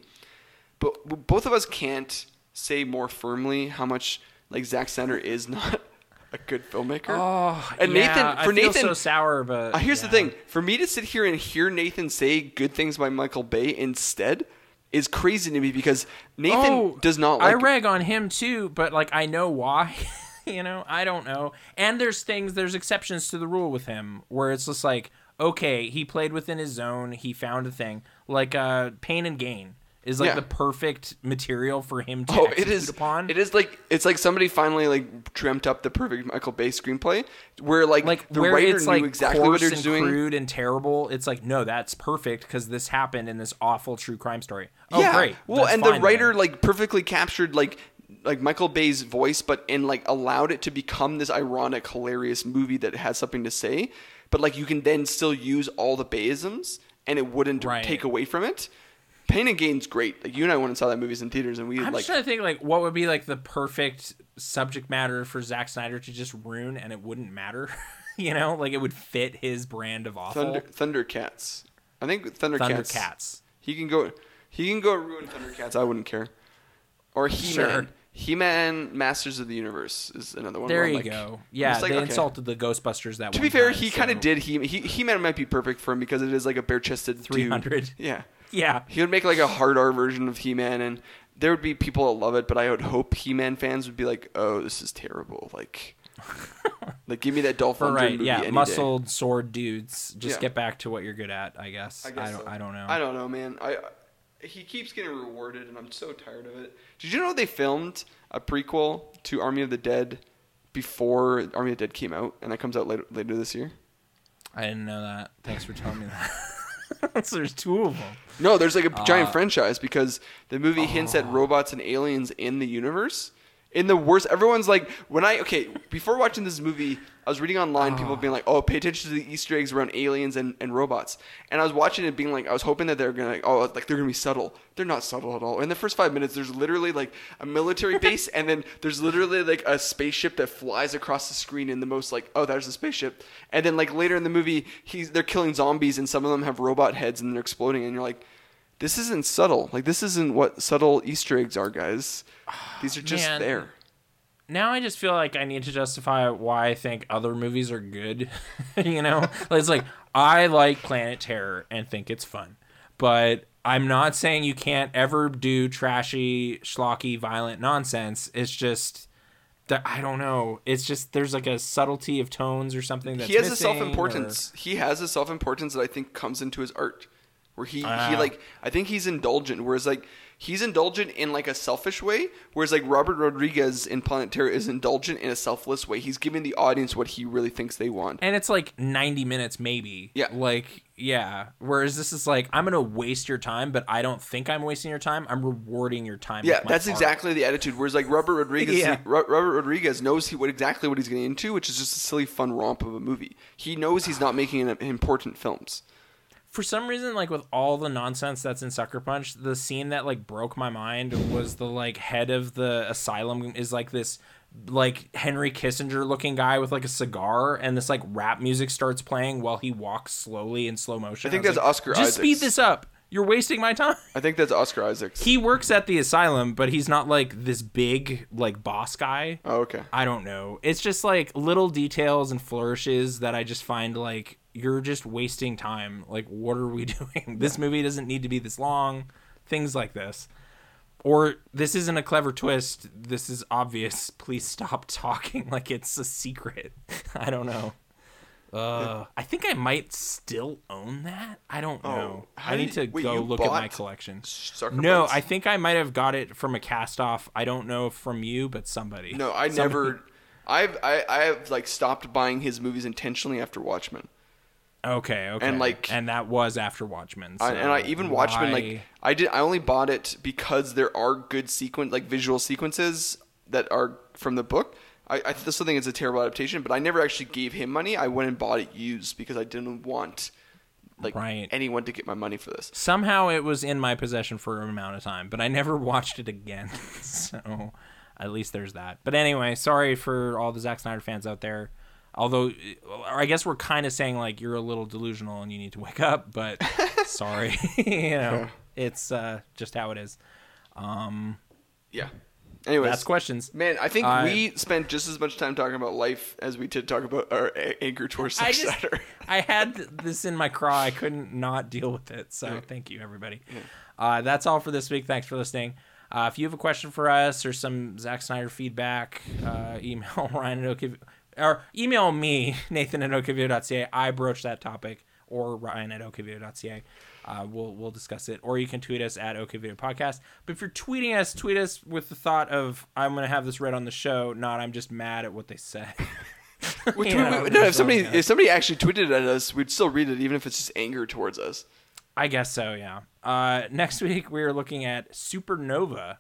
But both of us can't say more firmly how much, like, Zack Snyder is not a good filmmaker. Oh, and Nathan, I feel so sour, but here's the thing: for me to sit here and hear Nathan say good things by Michael Bay instead is crazy to me, because Nathan does not like... I rag on him too, but, like, I know why. You know, I don't know. And there's exceptions to the rule with him, where it's just like, okay, he played within his zone, he found a thing. Like, Pain and Gain is, like, the perfect material for him to execute upon. It is, like, it's like somebody finally, like, dreamt up the perfect Michael Bay screenplay, where, like, the where writer knew, like, exactly what they're doing. Crude and terrible. It's like, no, that's perfect, because this happened in this awful true crime story. Oh, yeah. Great. Well, that's and fine, the writer then, like, perfectly captured, like Michael Bay's voice, but like allowed it to become this ironic, hilarious movie that has something to say. But, like, you can then still use all the Bayisms, and it wouldn't take away from it. Pain and Gain's great. Like, you and I went and saw that movies in theaters, and I'm just trying to think, like, what would be, like, the perfect subject matter for Zack Snyder to just ruin, and it wouldn't matter. You know, like, it would fit his brand of awful. Thundercats. I think Thundercats. He can go ruin Thundercats. I wouldn't care. Or He-Man. Sure. He-Man, Masters of the Universe is another one. There you go. Yeah, like, they insulted the Ghostbusters that one. To be fair, he kind of did. He-Man might be perfect for him, because it is, like, a bare-chested 300. Dude. Yeah. Yeah. He would make, like, a hard R version of He-Man, and there would be people that love it, but I would hope He-Man fans would be like, oh, this is terrible. Like, like, give me that Dolph Lundgren movie any muscled day. Sword dudes. Just get back to what you're good at, I guess. I don't know. I don't know, man. He keeps getting rewarded, and I'm so tired of it. Did you know they filmed a prequel to Army of the Dead before Army of the Dead came out, and that comes out later this year? I didn't know that. Thanks for telling me that. So there's two of them. No, there's, like, a giant franchise, because the movie hints at robots and aliens in the universe. In the worst, everyone's like, before watching this movie, I was reading online people being like, oh, pay attention to the Easter eggs around aliens and robots. And I was watching it being like, I was hoping that they're going to, they're going to be subtle. They're not subtle at all. In the first 5 minutes, there's literally, like, a military base, and then there's literally, like, a spaceship that flies across the screen in the most, like, oh, there's a spaceship. And then, like, later in the movie, they're killing zombies, and some of them have robot heads, and they're exploding, and you're like, this isn't subtle. Like, this isn't what subtle Easter eggs are, guys. These are just there. Now I just feel like I need to justify why I think other movies are good. You know? It's like, I like Planet Terror and think it's fun. But I'm not saying you can't ever do trashy, schlocky, violent nonsense. It's just that, I don't know. It's just there's like a subtlety of tones or something that's missing. He has a self-importance. He has a self-importance that I think comes into his art, where he like, I think he's indulgent. Whereas like he's indulgent in like a selfish way, whereas like Robert Rodriguez in Planet Terror is indulgent in a selfless way. He's giving the audience what he really thinks they want, and it's like 90 minutes maybe. Yeah, like. Yeah. Whereas this is like, I'm going to waste your time, but I don't think I'm wasting your time. I'm rewarding your time. Yeah, with my that's art. Exactly the attitude. Whereas like Robert Rodriguez knows exactly what he's getting into, which is just a silly, fun romp of a movie. He knows he's not making important films. For some reason, like with all the nonsense that's in Sucker Punch, the scene that like broke my mind was the like head of the asylum is like this like Henry Kissinger looking guy with like a cigar, and this like rap music starts playing while he walks slowly in slow motion. I think that's like, Oscar Isaac. Just speed this up. You're wasting my time. I think that's Oscar Isaac. He works at the asylum, but he's not like this big like boss guy. Oh, okay. I don't know. It's just like little details and flourishes that I just find like, you're just wasting time. Like, what are we doing? This movie doesn't need to be this long. Things like this. Or this isn't a clever twist. This is obvious. Please stop talking like it's a secret. I don't know. I think I might still own that. I don't know. I need to go look at my collection. No, I think I might have got it from a cast off. I don't know if from you, but somebody. No, I never. I have like stopped buying his movies intentionally after Watchmen. Okay. And like, and that was after Watchmen. So Watchmen, like I only bought it because there are good visual sequences that are from the book. I still think it's a terrible adaptation, but I never actually gave him money. I went and bought it used because I didn't want anyone to get my money for this. Somehow it was in my possession for an amount of time, but I never watched it again. So at least there's that. But anyway, sorry for all the Zack Snyder fans out there. Although, I guess we're kind of saying, like, you're a little delusional and you need to wake up, but sorry. It's just how it is. Yeah. Anyways. That's questions. Man, I think we spent just as much time talking about Life as we did talk about our anchor tour Saturday. I had this in my craw. I couldn't not deal with it. So Thank you, everybody. Yeah. That's all for this week. Thanks for listening. If you have a question for us or some Zack Snyder feedback, email Ryan at okvideo.ca. Or email me, Nathan at okvideo.ca. I broach that topic, or Ryan at okvideo.ca. We'll discuss it. Or you can tweet us at okvideo podcast. But if you're tweeting us, tweet us with the thought of, I'm going to have this read on the show, not I'm just mad at what they said. If somebody actually tweeted at us, we'd still read it, even if it's just anger towards us. I guess so, yeah. Next week, we are looking at Supernova.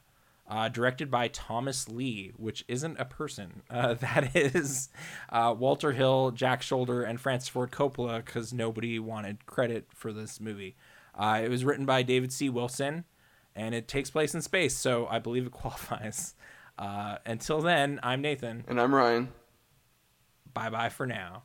Directed by Thomas Lee, which isn't a person. That is Walter Hill, Jack Shoulder, and Francis Ford Coppola, because nobody wanted credit for this movie. It was written by David C. Wilson, and it takes place in space, so I believe it qualifies. Until then, I'm Nathan. And I'm Ryan. Bye-bye for now.